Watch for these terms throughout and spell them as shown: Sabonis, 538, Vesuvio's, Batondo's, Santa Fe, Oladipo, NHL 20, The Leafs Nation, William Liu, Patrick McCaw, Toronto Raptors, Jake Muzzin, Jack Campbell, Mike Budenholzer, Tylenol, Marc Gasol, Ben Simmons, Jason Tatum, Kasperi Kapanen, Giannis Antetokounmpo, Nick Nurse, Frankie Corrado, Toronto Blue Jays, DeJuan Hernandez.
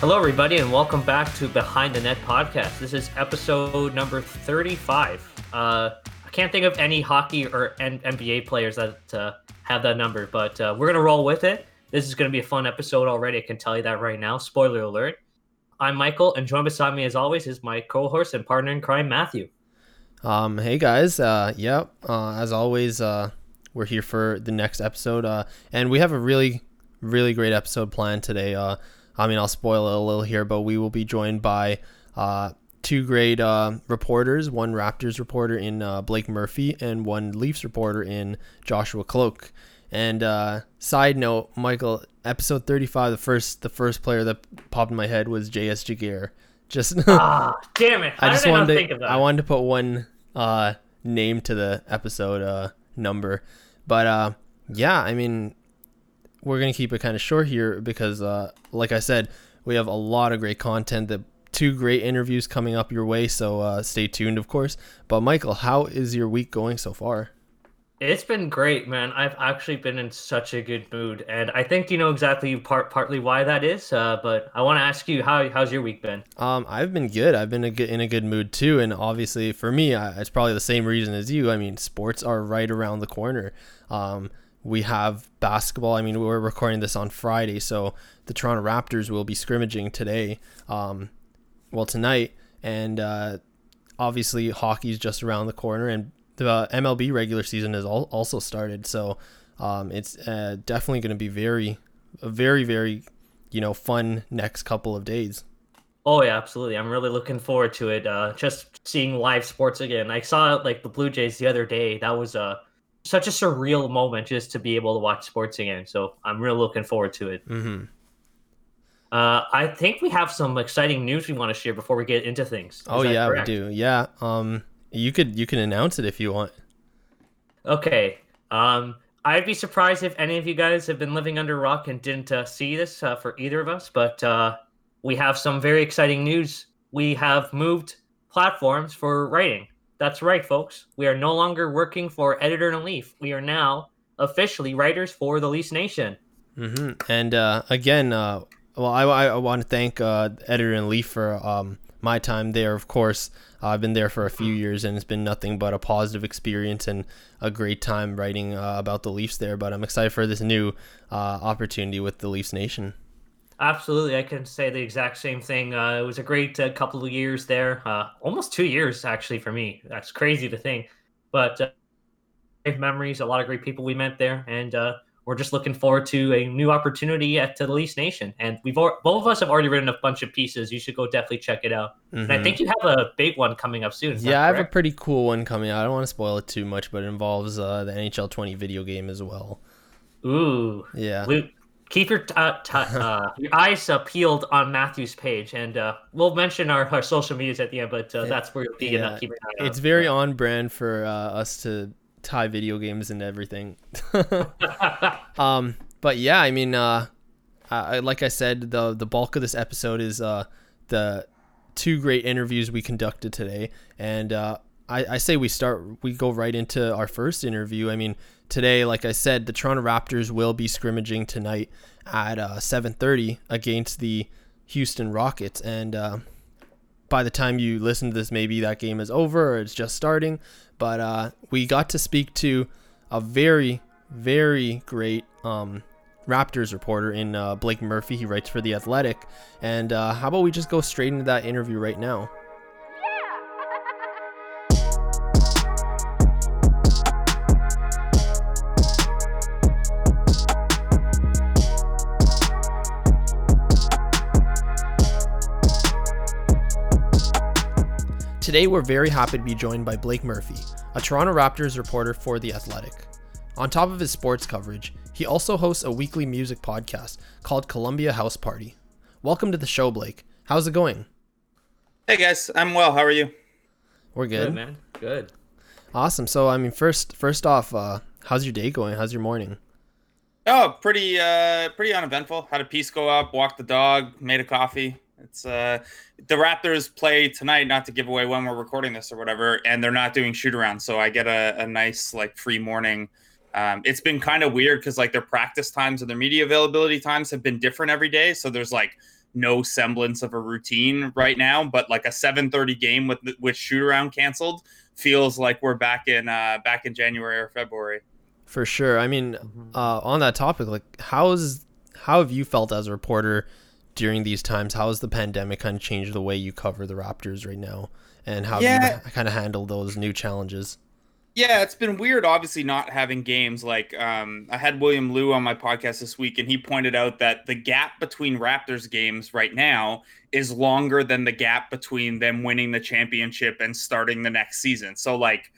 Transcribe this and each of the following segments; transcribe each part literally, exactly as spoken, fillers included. Hello, everybody, and welcome back to Behind the Net podcast. This is episode number thirty-five. Uh, I can't think of any hockey or N- N B A players that uh, have that number, but uh, we're going to roll with it. This is going to be a fun episode already. I can tell you that right now. Spoiler alert. I'm Michael, and joined beside me, as always, is my co-host and partner in crime, Matthew. Um, hey, guys. Uh, yeah, uh, as always, uh, we're here for the next episode, uh, and we have a really, really great episode planned today. Uh, I mean, I'll spoil it a little here, but we will be joined by uh, two great uh, reporters, one Raptors reporter in uh, Blake Murphy and one Leafs reporter in Joshua Kloke. And uh, side note, Michael, episode thirty-five, the first the first player that popped in my head was J S. Jaguar. Just ah, damn it! How I just did I wanted not to, think of that? I wanted to put one uh, name to the episode uh, number, but uh, yeah, I mean. We're going to keep it kind of short here because, uh, like I said, we have a lot of great content, the two great interviews coming up your way, so uh, stay tuned, of course. But, Michael, how is your week going so far? It's been great, man. I've actually been in such a good mood, and I think you know exactly part partly why that is, uh, but I want to ask you, how how's your week been? Um, I've been good. I've been a good, in a good mood, too, and obviously, for me, I, it's probably the same reason as you. I mean, sports are right around the corner. Um We have basketball. I mean, we're recording this on Friday, so the Toronto Raptors will be scrimmaging today, um, well, tonight, and uh, obviously hockey's just around the corner, and the M L B regular season has al- also started, so um, it's uh, definitely going to be very, very, very, you know, fun next couple of days. Oh, yeah, absolutely. I'm really looking forward to it, uh, just seeing live sports again. I saw, like, the Blue Jays the other day. That was a... Uh... such a surreal moment just to be able to watch sports again. So I'm really looking forward to it. Mm-hmm. Uh, I think we have some exciting news we want to share before we get into things. Is oh yeah, correct? We do. Yeah. Um, you could, you can announce it if you want. Okay. Um, I'd be surprised if any of you guys have been living under a rock and didn't uh, see this uh, for either of us, but uh, we have some very exciting news. We have moved platforms for writing. That's right, folks. We are no longer working for Editor in Leaf. We are now officially writers for The Leafs Nation. Mm-hmm. And uh, again, uh, well, I, I want to thank uh, Editor in Leaf for um, my time there, of course. Uh, I've been there for a few years, and it's been nothing but a positive experience and a great time writing uh, about the Leafs there. But I'm excited for this new uh, opportunity with The Leafs Nation. Absolutely. I can say the exact same thing. Uh, it was a great uh, couple of years there. Uh, almost two years, actually, for me. That's crazy to think. But uh, great memories, a lot of great people we met there. And uh, we're just looking forward to a new opportunity at the Leafs Nation. And we've both of us have already written a bunch of pieces. You should go definitely check it out. Mm-hmm. And I think you have a big one coming up soon. Yeah, I have a pretty cool one coming out. I don't want to spoil it too much, but it involves uh, the N H L twenty video game as well. Ooh. Yeah. Luke. Keep your, t- t- uh, your eyes uh, peeled on Matthew's page, and uh, we'll mention our, our social medias at the end, but uh, that's where you'll be. Yeah. And keep an eye it's out. Very on brand for uh, us to tie video games and everything. um, but yeah, I mean, uh, I, like I said, the the bulk of this episode is uh, the two great interviews we conducted today, and uh, I, I say we start, we go right into our first interview. I mean. Today, like I said, the Toronto Raptors will be scrimmaging tonight at uh, seven thirty against the Houston Rockets. And uh, by the time you listen to this, maybe that game is over or it's just starting. But uh, we got to speak to a very, very great um, Raptors reporter in uh, Blake Murphy. He writes for The Athletic. And uh, how about we just go straight into that interview right now? Today, we're very happy to be joined by Blake Murphy, a Toronto Raptors reporter for The Athletic. On top of his sports coverage, he also hosts a weekly music podcast called Columbia House Party. Welcome to the show, Blake. How's it going? Hey, guys. I'm well. How are you? We're good. Good, man. Good. Awesome. So, I mean, first first off, uh, how's your day going? How's your morning? Oh, pretty uh, pretty uneventful. Had a piece go up, walked the dog, made a coffee. It's uh, the Raptors play tonight, not to give away when we're recording this or whatever, and they're not doing shoot around. So I get a, a nice, like, free morning. Um, it's been kind of weird because, like, their practice times and their media availability times have been different every day. So there's, like, no semblance of a routine right now, but like a seven thirty game with with shoot around canceled feels like we're back in uh, back in January or February. For sure. I mean, uh, on that topic, like how's how have you felt as a reporter during these times? How has the pandemic kind of changed the way you cover the Raptors right now, and how yeah. you kind of handle those new challenges? Yeah, it's been weird, obviously, not having games. Like, um, I had William Liu on my podcast this week, and he pointed out that the gap between Raptors games right now is longer than the gap between them winning the championship and starting the next season. So, like,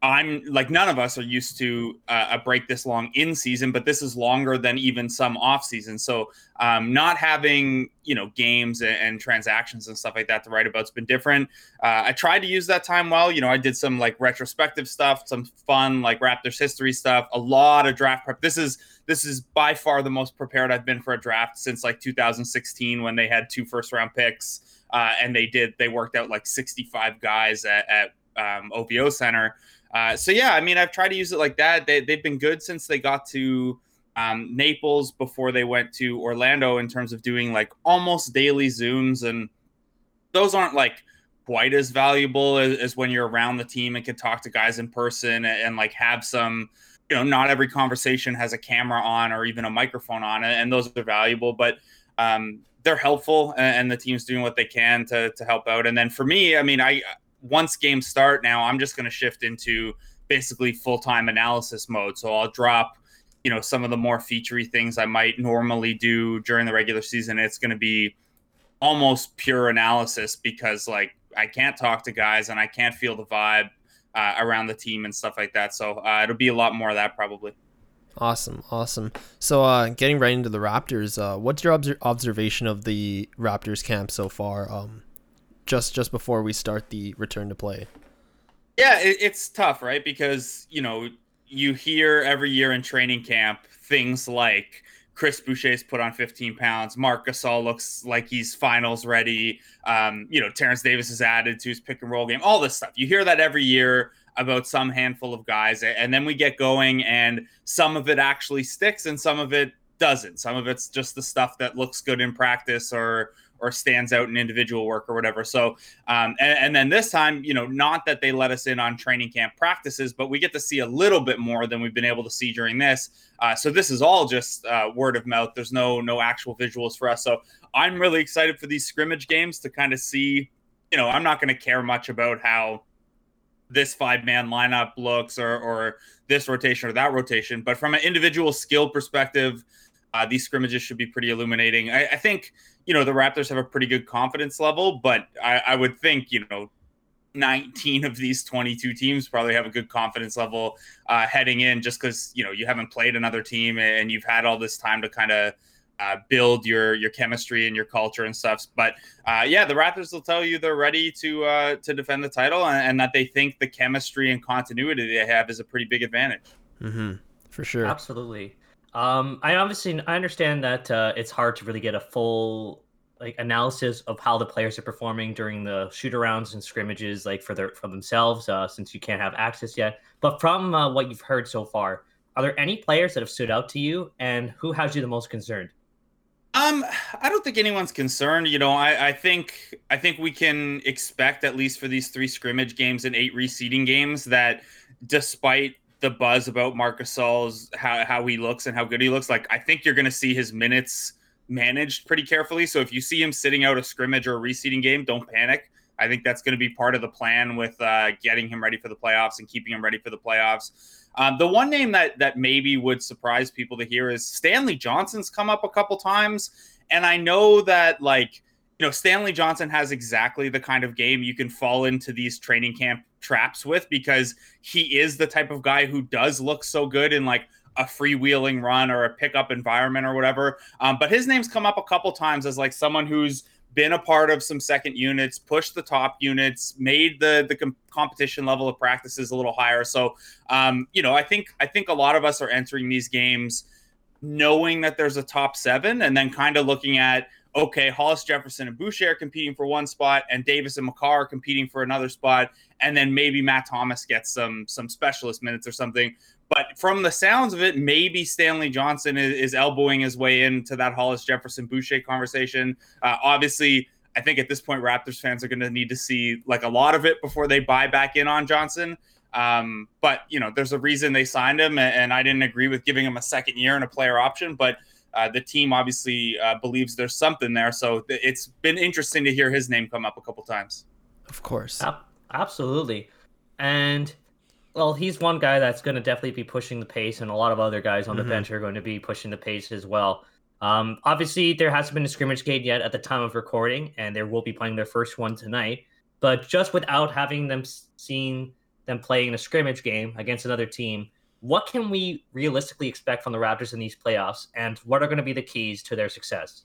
I'm like, none of us are used to uh, a break this long in season, but this is longer than even some off season. So um, not having, you know, games and, and transactions and stuff like that to write about has been different. Uh, I tried to use that time well. You know, I did some like retrospective stuff, some fun like Raptors history stuff, a lot of draft prep. This is this is by far the most prepared I've been for a draft since like two thousand sixteen when they had two first round picks uh, and they did they worked out like sixty-five guys at, at um, O V O Center. Uh, so, yeah, I mean, I've tried to use it like that. They, they've been good since they got to um, Naples before they went to Orlando in terms of doing like almost daily Zooms. And those aren't like quite as valuable as, as when you're around the team and can talk to guys in person and, and like have some, you know, not every conversation has a camera on or even a microphone on it. And those are valuable, but um, they're helpful and, and the team's doing what they can to to help out. And then for me, I mean, I once games start now, I'm just going to shift into basically full-time analysis mode. So I'll drop, you know, some of the more featurey things I might normally do during the regular season. It's going to be almost pure analysis because, like, I can't talk to guys and I can't feel the vibe uh, around the team and stuff like that. So uh, it'll be a lot more of that probably. Awesome, awesome. So uh, getting right into the Raptors, uh, what's your obs- observation of the Raptors camp so far? Um just just before we start the return to play. Yeah, it, it's tough, right? Because, you know, you hear every year in training camp things like Chris Boucher's put on fifteen pounds, Marc Gasol looks like he's finals ready, um, you know, Terrence Davis is added to his pick and roll game, all this stuff. You hear that every year about some handful of guys, and then we get going and some of it actually sticks and some of it doesn't. Some of it's just the stuff that looks good in practice or or stands out in individual work or whatever. So, um, and, and then this time, you know, not that they let us in on training camp practices, but we get to see a little bit more than we've been able to see during this. Uh, so this is all just uh, word of mouth. There's no no actual visuals for us. So I'm really excited for these scrimmage games to kind of see, you know, I'm not going to care much about how this five-man lineup looks or or this rotation or that rotation. But from an individual skill perspective, uh, these scrimmages should be pretty illuminating. I, I think... You know, the Raptors have a pretty good confidence level, but I, I would think, you know, nineteen of these twenty-two teams probably have a good confidence level uh, heading in just because, you know, you haven't played another team and you've had all this time to kind of uh, build your your chemistry and your culture and stuff. But uh, yeah, the Raptors will tell you they're ready to uh, to defend the title and, and that they think the chemistry and continuity they have is a pretty big advantage. Mm-hmm. For sure. Absolutely. Um, I obviously I understand that uh, it's hard to really get a full like analysis of how the players are performing during the shoot-arounds and scrimmages like for their for themselves uh, since you can't have access yet. But from uh, what you've heard so far, are there any players that have stood out to you, and who has you the most concerned? Um, I don't think anyone's concerned. You know, I, I think I think we can expect at least for these three scrimmage games and eight reseeding games that despite the buzz about Marc Gasol's how, how he looks and how good he looks. Like, I think you're going to see his minutes managed pretty carefully. So if you see him sitting out a scrimmage or a reseeding game, don't panic. I think that's going to be part of the plan with uh, getting him ready for the playoffs and keeping him ready for the playoffs. Um, the one name that, that maybe would surprise people to hear is Stanley Johnson's come up a couple times. And I know that like, you know, Stanley Johnson has exactly the kind of game you can fall into these training camp traps with because he is the type of guy who does look so good in like a freewheeling run or a pickup environment or whatever. Um, but his name's come up a couple times as like someone who's been a part of some second units, pushed the top units, made the the com- competition level of practices a little higher. So, um, you know, I think I think a lot of us are entering these games knowing that there's a top seven and then kind of looking at, okay, Hollis Jefferson and Boucher competing for one spot and Davis and McCarr competing for another spot. And then maybe Matt Thomas gets some, some specialist minutes or something. But from the sounds of it, maybe Stanley Johnson is, is elbowing his way into that Hollis Jefferson Boucher conversation. Uh, obviously, I think at this point, Raptors fans are going to need to see like a lot of it before they buy back in on Johnson. Um, but, you know, there's a reason they signed him, and, and I didn't agree with giving him a second year and a player option. But uh, the team obviously uh, believes there's something there. So th- it's been interesting to hear his name come up a couple times. Of course. Uh, absolutely. And... well, he's one guy that's going to definitely be pushing the pace, and a lot of other guys on mm-hmm. the bench are going to be pushing the pace as well. Um, obviously, there hasn't been a scrimmage game yet at the time of recording, and they will be playing their first one tonight. But just without having them seen them playing a scrimmage game against another team, what can we realistically expect from the Raptors in these playoffs, and what are going to be the keys to their success?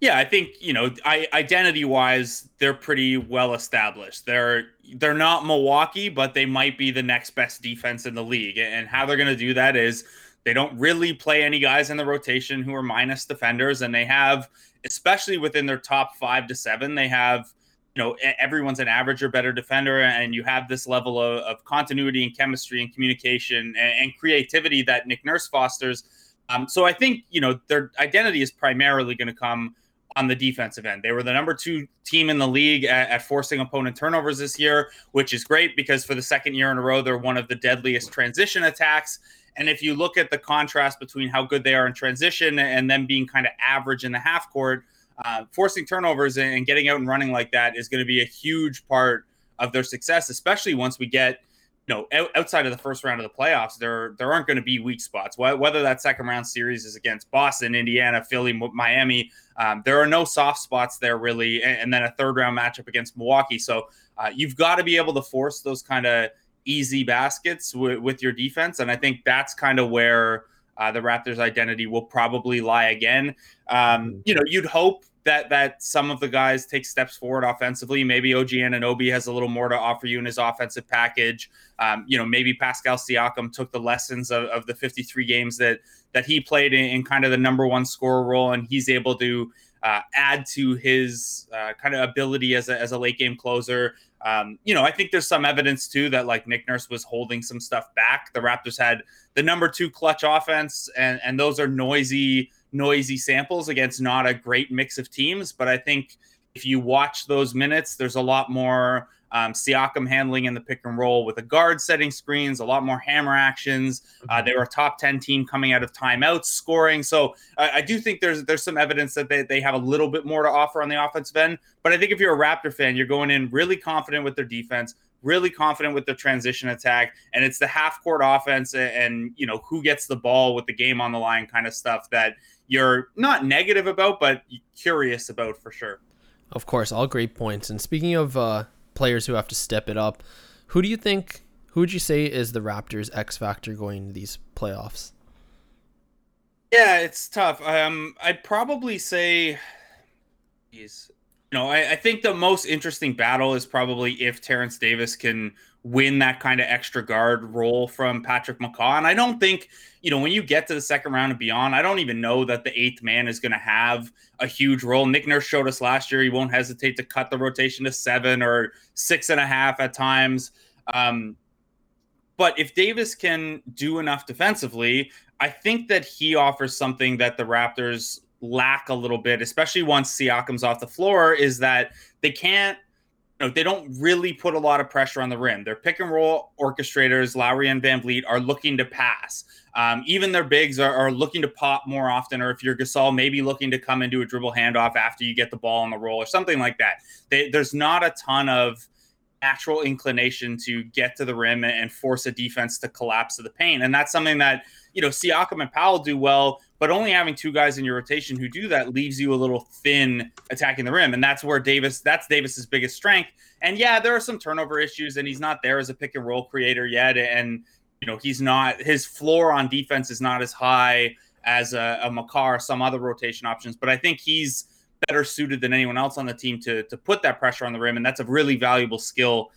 Yeah, I think, you know, I, identity-wise, they're pretty well established. They're they're not Milwaukee, but they might be the next best defense in the league. And how they're going to do that is they don't really play any guys in the rotation who are minus defenders. And they have, especially within their top five to seven, they have, you know, everyone's an average or better defender. And you have this level of, of continuity and chemistry and communication and, and creativity that Nick Nurse fosters. Um, so I think, you know, their identity is primarily going to come on the defensive end. They were the number two team in the league at, at forcing opponent turnovers this year, which is great because for the second year in a row, they're one of the deadliest transition attacks. And if you look at the contrast between how good they are in transition and them being kind of average in the half court, uh, forcing turnovers and getting out and running like that is going to be a huge part of their success, especially once we get, you know, outside of the first round of the playoffs, there there aren't going to be weak spots. Whether that second round series is against Boston, Indiana, Philly, Miami, um, there are no soft spots there really. And, and then a third round matchup against Milwaukee. So uh, you've got to be able to force those kind of easy baskets w- with your defense. And I think that's kind of where uh, the Raptors' identity will probably lie again. Um, you know, you'd hope that that some of the guys take steps forward offensively. Maybe O G Anunoby has a little more to offer you in his offensive package. Um, you know, maybe Pascal Siakam took the lessons of, of the fifty-three games that that he played in, in kind of the number one scorer role, and he's able to uh, add to his uh, kind of ability as a, as a late game closer. Um, you know, I think there's some evidence, too, that like Nick Nurse was holding some stuff back. The Raptors had the number two clutch offense, and, and those are noisy noisy samples against not a great mix of teams. But I think if you watch those minutes, there's a lot more um, Siakam handling in the pick and roll with a guard setting screens, a lot more hammer actions. Uh, they were a top ten team coming out of timeouts scoring. So I, I do think there's there's some evidence that they, they have a little bit more to offer on the offensive end. But I think if you're a Raptor fan, you're going in really confident with their defense, really confident with their transition attack. And it's the half court offense and, and, you know, who gets the ball with the game on the line kind of stuff that you're not negative about, but curious about for sure. Of course, all great points. And speaking of uh, players who have to step it up, who do you think, who would you say is the Raptors' X factor going into these playoffs? Yeah, it's tough. Um, I'd probably say, geez, you know, I, I think the most interesting battle is probably if Terrence Davis can win that kind of extra guard role from Patrick McCaw. And I don't think, you know, when you get to the second round and beyond, I don't even know that the eighth man is going to have a huge role. Nick Nurse showed us last year he won't hesitate to cut the rotation to seven or six and a half at times. Um, but if Davis can do enough defensively, I think that he offers something that the Raptors lack a little bit, especially once Siakam's off the floor, is that they can't, you know, they don't really put a lot of pressure on the rim. Their pick and roll orchestrators, Lowry and VanVleet, are looking to pass. Um, even their bigs are, are looking to pop more often, or if you're Gasol, maybe looking to come into a dribble handoff after you get the ball on the roll or something like that. They, there's not a ton of natural inclination to get to the rim and force a defense to collapse to the paint. And that's something that, you know, Siakam and Powell do well, but only having two guys in your rotation who do that leaves you a little thin attacking the rim. And that's where Davis, that's Davis's biggest strength. And yeah, there are some turnover issues and he's not there as a pick and roll creator yet. And, you know, he's not, his floor on defense is not as high as a, a Makar or some other rotation options, but I think he's better suited than anyone else on the team to, to put that pressure on the rim. And that's a really valuable skill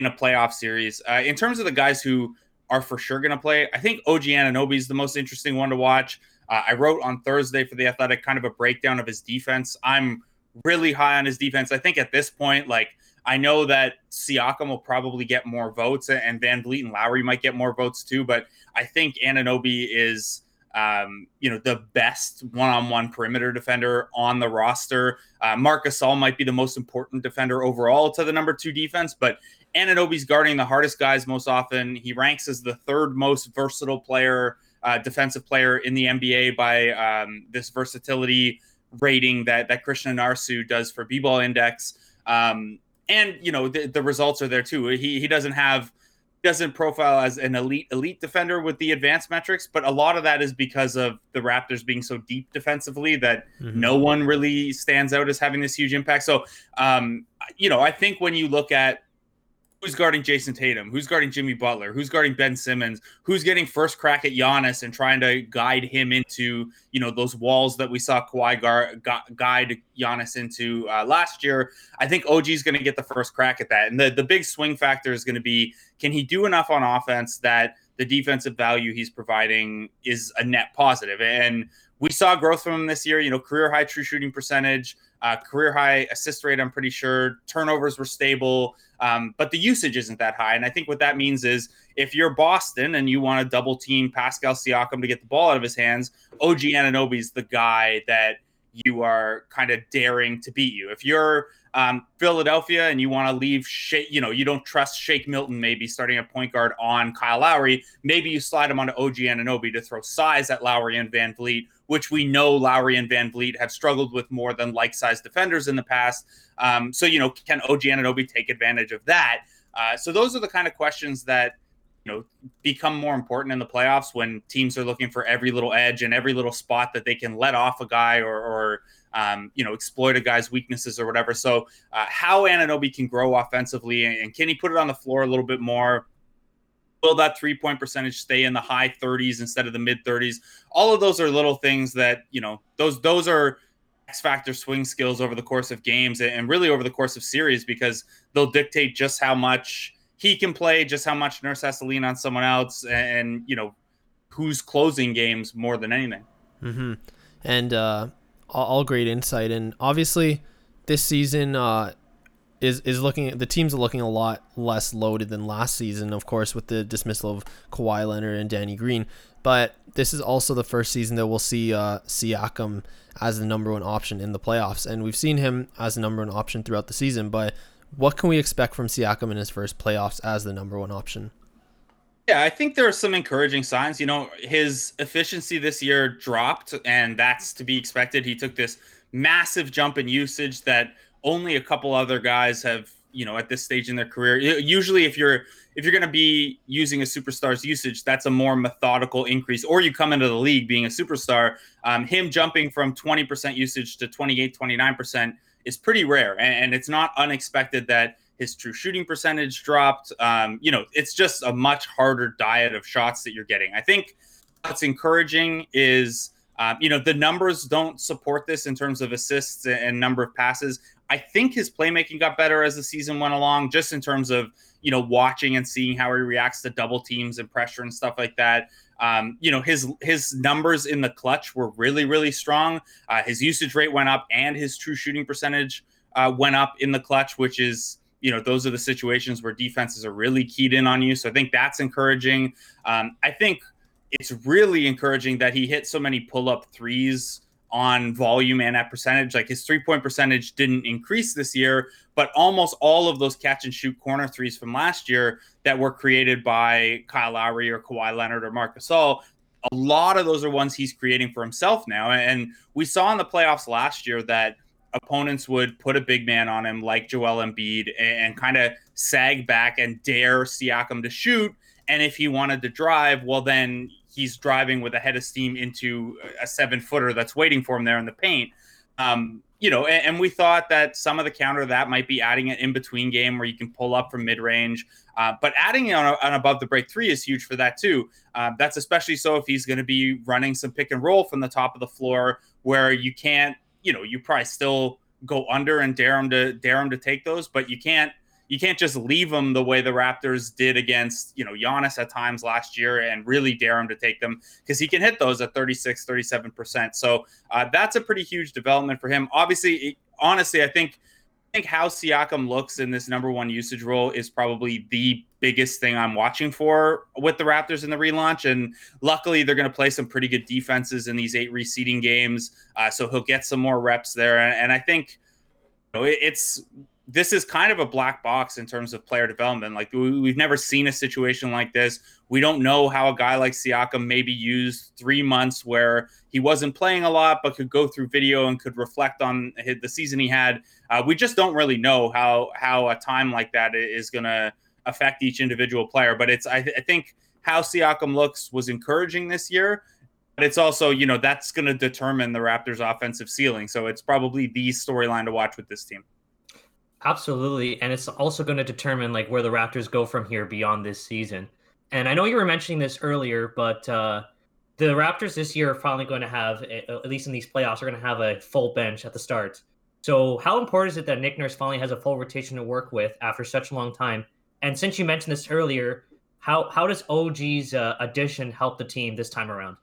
in a playoff series. Uh, in terms of the guys who are for sure going to play, I think O G Anunoby is the most interesting one to watch. Uh, I wrote on Thursday for The Athletic kind of a breakdown of his defense. I'm really high on his defense. I think at this point, like, I know that Siakam will probably get more votes, and VanVleet and Lowry might get more votes too, but I think Anunoby is um, you know, the best one-on-one perimeter defender on the roster. Uh, Marc Gasol might be the most important defender overall to the number two defense, but Anunoby's guarding the hardest guys most often. He ranks as the third most versatile player, uh, defensive player in the N B A by um, this versatility rating that, that Krishna Narsu does for B-Ball Index. Um, and, you know, the, the results are there too. He he doesn't have, doesn't profile as an elite, elite defender with the advanced metrics, but a lot of that is because of the Raptors being so deep defensively that mm-hmm. no one really stands out as having this huge impact. So, um, you know, I think when you look at who's guarding Jason Tatum, who's guarding Jimmy Butler, who's guarding Ben Simmons, who's getting first crack at Giannis and trying to guide him into, you know, those walls that we saw Kawhi gar- gu- guide Giannis into uh, last year. I think O G's going to get the first crack at that. And the, the big swing factor is going to be, can he do enough on offense that the defensive value he's providing is a net positive? And we saw growth from him this year, you know, career high true shooting percentage, uh, career high assist rate, I'm pretty sure. Turnovers were stable. Um, but the usage isn't that high. And I think what that means is if you're Boston and you want to double team Pascal Siakam to get the ball out of his hands, O G Anunoby is the guy that you are kind of daring to beat you. If you're um, Philadelphia and you want to leave, Shea, you know, you don't trust Shake Milton, maybe starting a point guard on Kyle Lowry, maybe you slide him onto O G Anunoby to throw size at Lowry and VanVleet, which we know Lowry and VanVleet have struggled with more than like-sized defenders in the past. Um, so, you know, can O G Anunoby take advantage of that? Uh, so those are the kind of questions that, you know, become more important in the playoffs when teams are looking for every little edge and every little spot that they can let off a guy or, or um, you know, exploit a guy's weaknesses or whatever. So uh, how Anunoby can grow offensively, and, and can he put it on the floor a little bit more? Will that three-point percentage stay in the high thirties instead of the mid-thirties? All of those are little things that, you know, those those are X-factor swing skills over the course of games and really over the course of series, because they'll dictate just how much he can play, just how much Nurse has to lean on someone else, and, you know, who's closing games more than anything. Mm-hmm. And uh, all great insight. And obviously this season uh, – Is is looking the teams are looking a lot less loaded than last season, of course, with the dismissal of Kawhi Leonard and Danny Green. But this is also the first season that we'll see uh, Siakam as the number one option in the playoffs, and we've seen him as the number one option throughout the season. But what can we expect from Siakam in his first playoffs as the number one option? Yeah, I think there are some encouraging signs. You know, his efficiency this year dropped, and that's to be expected. He took this massive jump in usage that only a couple other guys have, you know, at this stage in their career. Usually if you're if you're going to be using a superstar's usage, that's a more methodical increase, or you come into the league being a superstar. Um, him jumping from twenty percent usage to twenty-eight, twenty-nine percent is pretty rare. And, and it's not unexpected that his true shooting percentage dropped. Um, you know, it's just a much harder diet of shots that you're getting. I think what's encouraging is, um, you know, the numbers don't support this in terms of assists and number of passes. I think his playmaking got better as the season went along, just in terms of, you know, watching and seeing how he reacts to double teams and pressure and stuff like that. Um, you know, his his numbers in the clutch were really, really strong. Uh, his usage rate went up and his true shooting percentage uh, went up in the clutch, which is, you know, those are the situations where defenses are really keyed in on you. So I think that's encouraging. Um, I think it's really encouraging that he hit so many pull-up threes on volume and at percentage. Like, his three-point percentage didn't increase this year, but almost all of those catch-and-shoot corner threes from last year that were created by Kyle Lowry or Kawhi Leonard or Marc Gasol, a lot of those are ones he's creating for himself now. And we saw in the playoffs last year that opponents would put a big man on him like Joel Embiid and kind of sag back and dare Siakam to shoot. And if he wanted to drive, well, then he's driving with a head of steam into a seven-footer that's waiting for him there in the paint. Um, you know, and, and we thought that some of the counter to that might be adding an in-between game where you can pull up from mid-range. Uh, but adding on an above-the-break three is huge for that too. Uh, that's especially so if he's going to be running some pick-and-roll from the top of the floor where you can't, you know, you probably still go under and dare him to dare him to take those, but you can't You can't just leave them the way the Raptors did against, you know, Giannis at times last year and really dare him to take them, because he can hit those at thirty-six, thirty-seven percent. So uh, that's a pretty huge development for him. Obviously, honestly, I think think how Siakam looks in this number one usage role is probably the biggest thing I'm watching for with the Raptors in the relaunch. And luckily, they're going to play some pretty good defenses in these eight reseeding games. Uh, so he'll get some more reps there. And, and I think you know, it, it's this is kind of a black box in terms of player development. Like we, we've never seen a situation like this. We don't know how a guy like Siakam maybe used three months where he wasn't playing a lot, but could go through video and could reflect on his, the season he had. Uh, we just don't really know how, how a time like that is going to affect each individual player. But it's, I, th- I think how Siakam looks was encouraging this year, but it's also, you know, that's going to determine the Raptors offensive ceiling. So it's probably the storyline to watch with this team. Absolutely. And it's also going to determine like where the Raptors go from here beyond this season. And I know you were mentioning this earlier, but uh, the Raptors this year are finally going to have, at least in these playoffs, are going to have a full bench at the start. So how important is it that Nick Nurse finally has a full rotation to work with after such a long time? And since you mentioned this earlier, how, how does O G's uh, addition help the team this time around?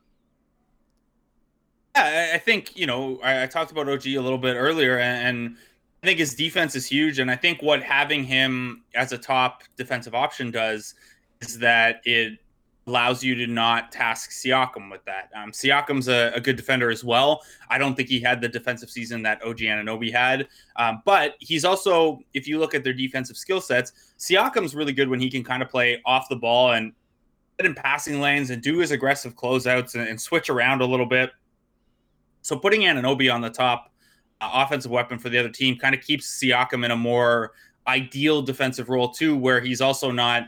Yeah, I think, you know, I, I talked about O G a little bit earlier, and, and I think his defense is huge. And I think what having him as a top defensive option does is that it allows you to not task Siakam with that. Um, Siakam's a, a good defender as well. I don't think he had the defensive season that O G Anunoby had, um, but he's also, if you look at their defensive skill sets, Siakam's really good when he can kind of play off the ball and get in passing lanes and do his aggressive closeouts and, and switch around a little bit. So putting Anunoby on the top uh, offensive weapon for the other team kind of keeps Siakam in a more ideal defensive role too, where he's also not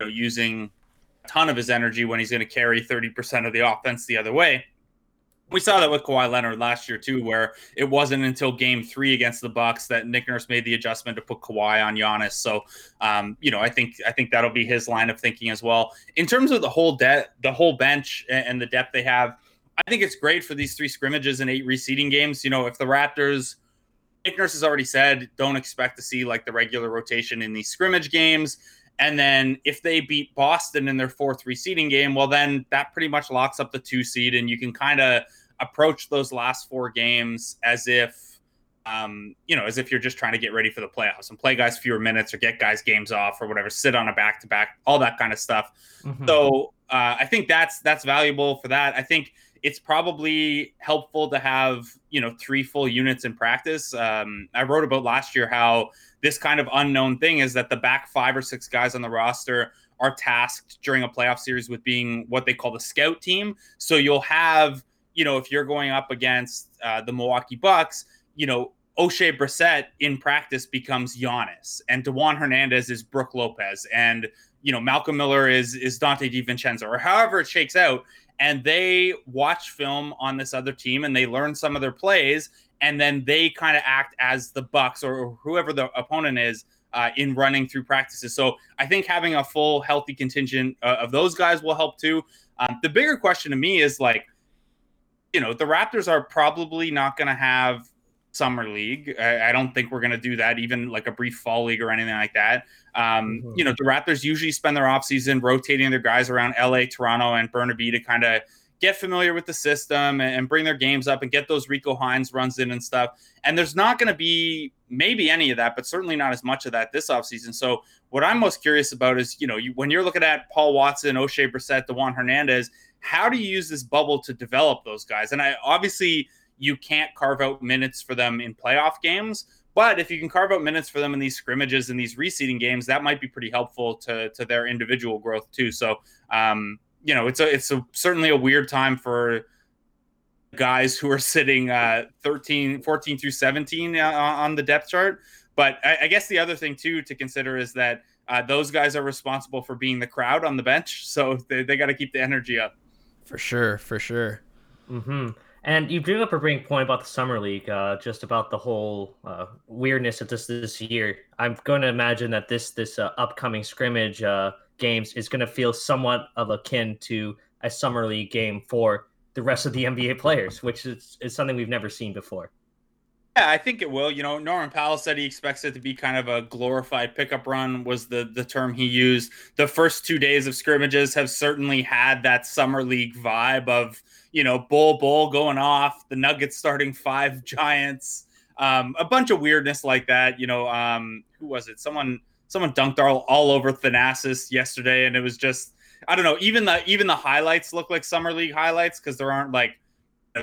you know, using ton of his energy when he's going to carry thirty percent of the offense the other way. We saw that with Kawhi Leonard last year too, where it wasn't until game three against the Bucks that Nick Nurse made the adjustment to put Kawhi on Giannis. So, um, you know, I think, I think that'll be his line of thinking as well. In terms of the whole debt, the whole bench and the depth they have, I think it's great for these three scrimmages and eight reseeding games. You know, if the Raptors, Nick Nurse has already said, don't expect to see like the regular rotation in these scrimmage games. And then if they beat Boston in their fourth reseeding game, well, then that pretty much locks up the two seed. And you can kind of approach those last four games as if, um, you know, as if you're just trying to get ready for the playoffs and play guys fewer minutes or get guys games off or whatever, sit on a back-to-back, all that kind of stuff. Mm-hmm. So uh, I think that's, that's valuable for that. I think it's probably helpful to have, you know, three full units in practice. Um, I wrote about last year how this kind of unknown thing is that the back five or six guys on the roster are tasked during a playoff series with being what they call the scout team. So you'll have, you know, if you're going up against uh, the Milwaukee Bucks, you know, O'Shea Brissett in practice becomes Giannis and DeJuan Hernandez is Brooke Lopez. And, you know, Malcolm Miller is, is Dante DiVincenzo or however it shakes out. And they watch film on this other team and they learn some of their plays. And then they kind of act as the Bucks or whoever the opponent is uh, in running through practices. So I think having a full healthy contingent uh, of those guys will help too. Um, the bigger question to me is like, you know, the Raptors are probably not going to have summer league. I, I don't think we're going to do that, even like a brief fall league or anything like that. Um, mm-hmm. You know, the Raptors usually spend their offseason rotating their guys around L A, Toronto, and Burnaby to kind of get familiar with the system and bring their games up and get those Rico Hines runs in and stuff. And there's not going to be maybe any of that, but certainly not as much of that this offseason. So what I'm most curious about is, you know, you, when you're looking at Paul Watson, O'Shea Brissett, DeJuan Hernandez, how do you use this bubble to develop those guys? And I obviously you can't carve out minutes for them in playoff games, but if you can carve out minutes for them in these scrimmages and these reseeding games, that might be pretty helpful to, to their individual growth too. So, um, you know, it's a, it's a, certainly a weird time for guys who are sitting uh, thirteen, fourteen through seventeen uh, on the depth chart. But I, I guess the other thing, too, to consider is that uh, those guys are responsible for being the crowd on the bench. So they, they got to keep the energy up. For sure. For sure. Mm-hmm. And you bring up a great point about the summer league, uh, just about the whole uh, weirdness of this this year. I'm going to imagine that this this uh, upcoming scrimmage uh, games is going to feel somewhat of akin to a summer league game for the rest of the N B A players, which is, is something we've never seen before. Yeah, I think it will. You know, Norman Powell said he expects it to be kind of a glorified pickup run was the the term he used. The first two days of scrimmages have certainly had that summer league vibe of, you know, bull bull going off, the Nuggets starting five Giants, um, a bunch of weirdness like that. You know, um, who was it? Someone someone dunked all, all over Thanasis yesterday, and it was just, I don't know. Even the even the highlights look like summer league highlights because there aren't like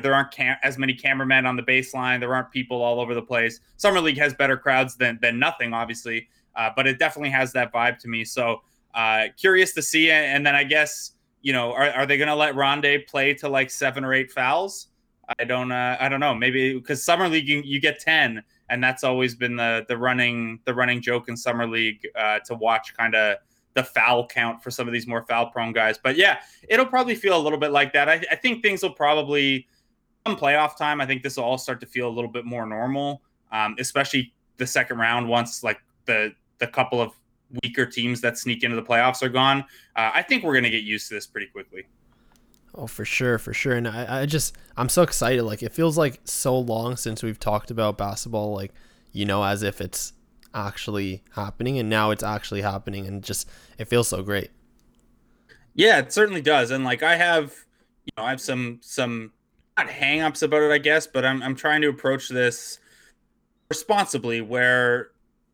there aren't cam- as many cameramen on the baseline. There aren't people all over the place. Summer league has better crowds than than nothing, obviously, uh, but it definitely has that vibe to me. So uh, curious to see. And then I guess, you know, are are they going to let Rondé play to like seven or eight fouls? I don't uh, I don't know. Maybe because summer league you, you get ten, and that's always been the the running the running joke in summer league uh, to watch kind of the foul count for some of these more foul prone guys. But yeah, it'll probably feel a little bit like that. I, I think things will probably come playoff time. I think this will all start to feel a little bit more normal, um, especially the second round once like the the couple of weaker teams that sneak into the playoffs are gone. Uh, I think we're going to get used to this pretty quickly. Oh, for sure, for sure. And I, I just, I'm so excited. Like, it feels like so long since we've talked about basketball, like, you know, as if it's actually happening, and now it's actually happening, and just, it feels so great. Yeah, it certainly does. And like, I have, you know, I have some, some not hang-ups about it, I guess, but I'm, I'm trying to approach this responsibly where,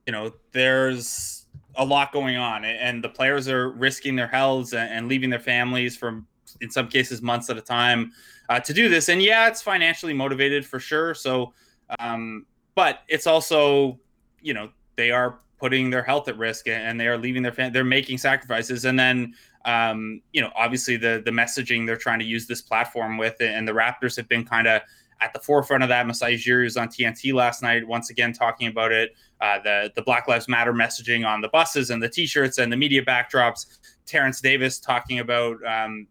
you know, there's a lot going on and the players are risking their healths and leaving their families from, in some cases, months at a time uh, to do this. And yeah, it's financially motivated for sure. So, um, but it's also, you know, they are putting their health at risk and they are leaving their family, they're making sacrifices. And then, um, you know, obviously the, the messaging they're trying to use this platform with, and the Raptors have been kind of at the forefront of that. Masai Ujiri was on T N T last night, once again, talking about it, uh, the, the Black Lives Matter messaging on the buses and the t-shirts and the media backdrops. Terrence Davis talking about, um,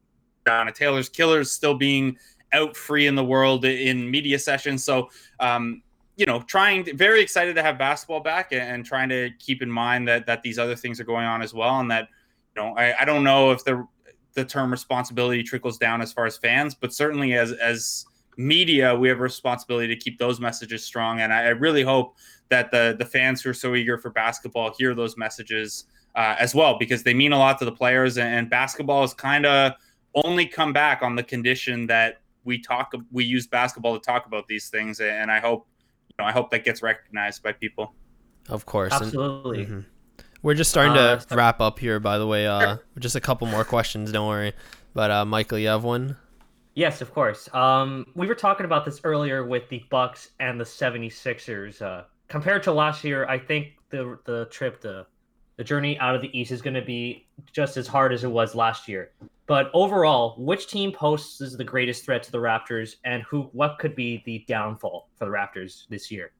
Donna Taylor's killers still being out free in the world in media sessions. So, um, you know, trying to, very excited to have basketball back and, and trying to keep in mind that, that these other things are going on as well. And that, you know, I, I don't know if the the term responsibility trickles down as far as fans, but certainly as, as media, we have a responsibility to keep those messages strong. And I, I really hope that the, the fans who are so eager for basketball hear those messages uh, as well, because they mean a lot to the players, and, and basketball is kind of only come back on the condition that we talk, we use basketball to talk about these things. And I hope, you know, I hope that gets recognized by people. Of course. Absolutely. And, mm-hmm. We're just starting uh, to wrap up here, by the way, uh, sure. Just a couple more questions. Don't worry. But uh, Michael, you have one? Yes, of course. Um, we were talking about this earlier with the Bucks and the seventy-sixers. Uh, compared to last year, I think the, the trip to, the journey out of the East is going to be just as hard as it was last year. But overall, which team poses the greatest threat to the Raptors, and who, what could be the downfall for the Raptors this year?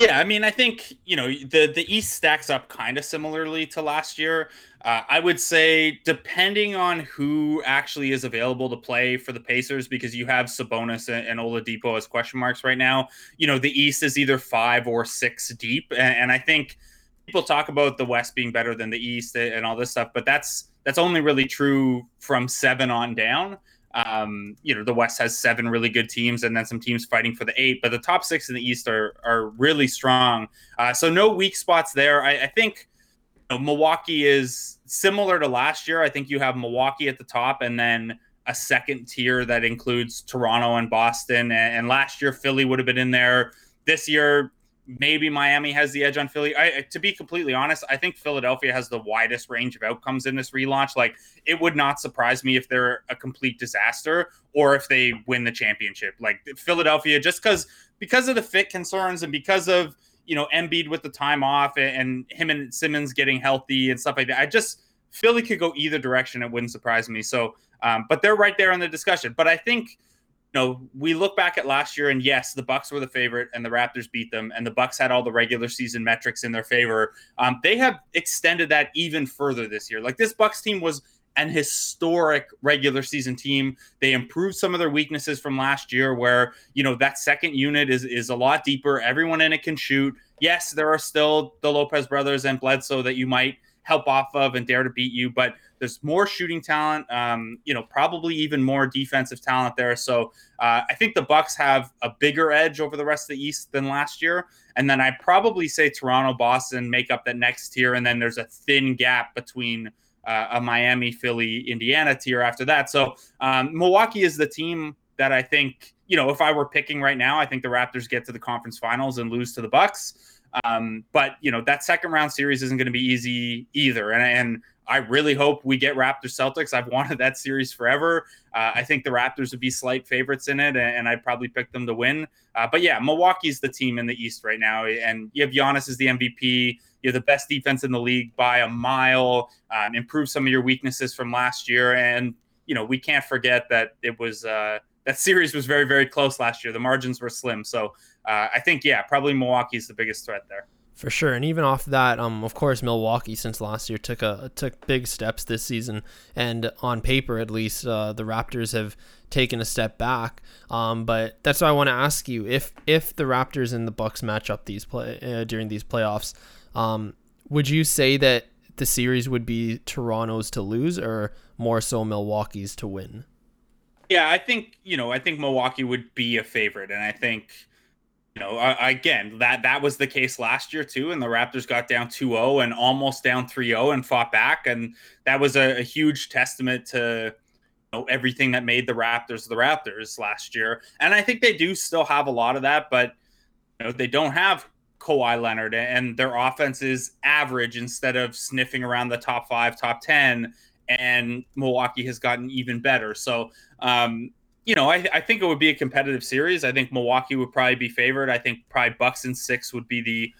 Yeah, I mean, I think, you know, the, the East stacks up kind of similarly to last year. Uh, I would say, depending on who actually is available to play for the Pacers, because you have Sabonis and, and Oladipo as question marks right now, you know, the East is either five or six deep. And, and I think people talk about the West being better than the East and all this stuff, but that's that's only really true from seven on down. Um, you know, the West has seven really good teams and then some teams fighting for the eight, but the top six in the East are are really strong. Uh, so no weak spots there. I, I think you know, Milwaukee is similar to last year. I think you have Milwaukee at the top and then a second tier that includes Toronto and Boston. And, and last year, Philly would have been in there. This year, maybe Miami has the edge on Philly. I, to be completely honest, I think Philadelphia has the widest range of outcomes in this relaunch. Like, it would not surprise me if they're a complete disaster or if they win the championship. Like, Philadelphia, just because because of the fit concerns and because of, you know, Embiid with the time off and, and him and Simmons getting healthy and stuff like that. I just, Philly could go either direction. It wouldn't surprise me. So, um, but they're right there in the discussion. But I think, you know, we look back at last year and yes, the Bucks were the favorite and the Raptors beat them, and the Bucks had all the regular season metrics in their favor. Um, they have extended that even further this year. Like, this Bucks team was an historic regular season team. They improved some of their weaknesses from last year where, you know, that second unit is, is a lot deeper. Everyone in it can shoot. Yes, there are still the Lopez brothers and Bledsoe that you might help off of and dare to beat you, but there's more shooting talent, um, you know, probably even more defensive talent there. So uh, I think the Bucks have a bigger edge over the rest of the East than last year. And then I probably say Toronto, Boston make up that next tier. And then there's a thin gap between uh, a Miami, Philly, Indiana tier after that. So um, Milwaukee is the team that I think you know, if I were picking right now, I think the Raptors get to the conference finals and lose to the Bucks. Um, but, you know, that second round series isn't going to be easy either. And, and I really hope we get Raptors Celtics. I've wanted that series forever. Uh, I think the Raptors would be slight favorites in it, and, and I'd probably pick them to win. Uh, but yeah, Milwaukee's the team in the East right now. And you have Giannis as the M V P. You're the best defense in the league by a mile. Um, improve some of your weaknesses from last year. And, you know, we can't forget that it was uh, that series was very, very close last year. The margins were slim. So uh, I think, yeah, probably Milwaukee's the biggest threat there. For sure, and even off that, um, of course, Milwaukee since last year took a took big steps this season, and on paper at least, uh, the Raptors have taken a step back. Um, but that's why I want to ask you if if the Raptors and the Bucks match up these play uh, during these playoffs, um, would you say that the series would be Toronto's to lose or more so Milwaukee's to win? Yeah, I think you know, I think Milwaukee would be a favorite, and I think. You know, again, that, that was the case last year, too, and the Raptors got down two oh and almost down three oh and fought back, and that was a, a huge testament to you know, everything that made the Raptors the Raptors last year. And I think they do still have a lot of that, but you know, they don't have Kawhi Leonard, and their offense is average instead of sniffing around the top five, top ten, and Milwaukee has gotten even better. So, um You know, I, I think it would be a competitive series. I think Milwaukee would probably be favored. I think probably Bucks and six would be the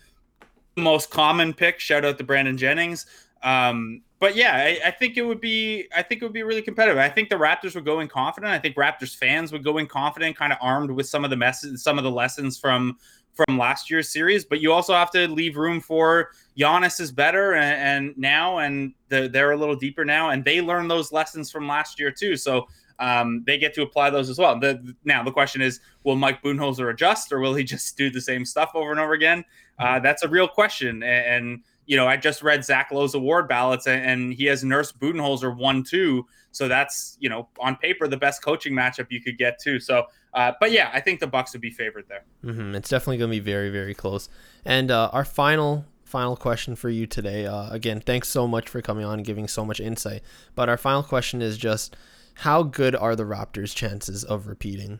most common pick. Shout out to Brandon Jennings. Um, but yeah, I, I think it would be. I think it would be really competitive. I think the Raptors would go in confident. I think Raptors fans would go in confident, kind of armed with some of the mess- some of the lessons from from last year's series. But you also have to leave room for Giannis is better, and, and now, and the, they're a little deeper now, and they learned those lessons from last year too. So. Um, they get to apply those as well. The, now, the question is, will Mike Budenholzer adjust or will he just do the same stuff over and over again? Uh, that's a real question. And, and, you know, I just read Zach Lowe's award ballots and, and he has Nurse Budenholzer one two. So that's, you know, on paper, the best coaching matchup you could get too. So, uh, but yeah, I think the Bucks would be favored there. Mm-hmm. It's definitely going to be very, very close. And uh, our final final question for you today, uh, again, thanks so much for coming on and giving so much insight. But our final question is just, how good are the Raptors' chances of repeating?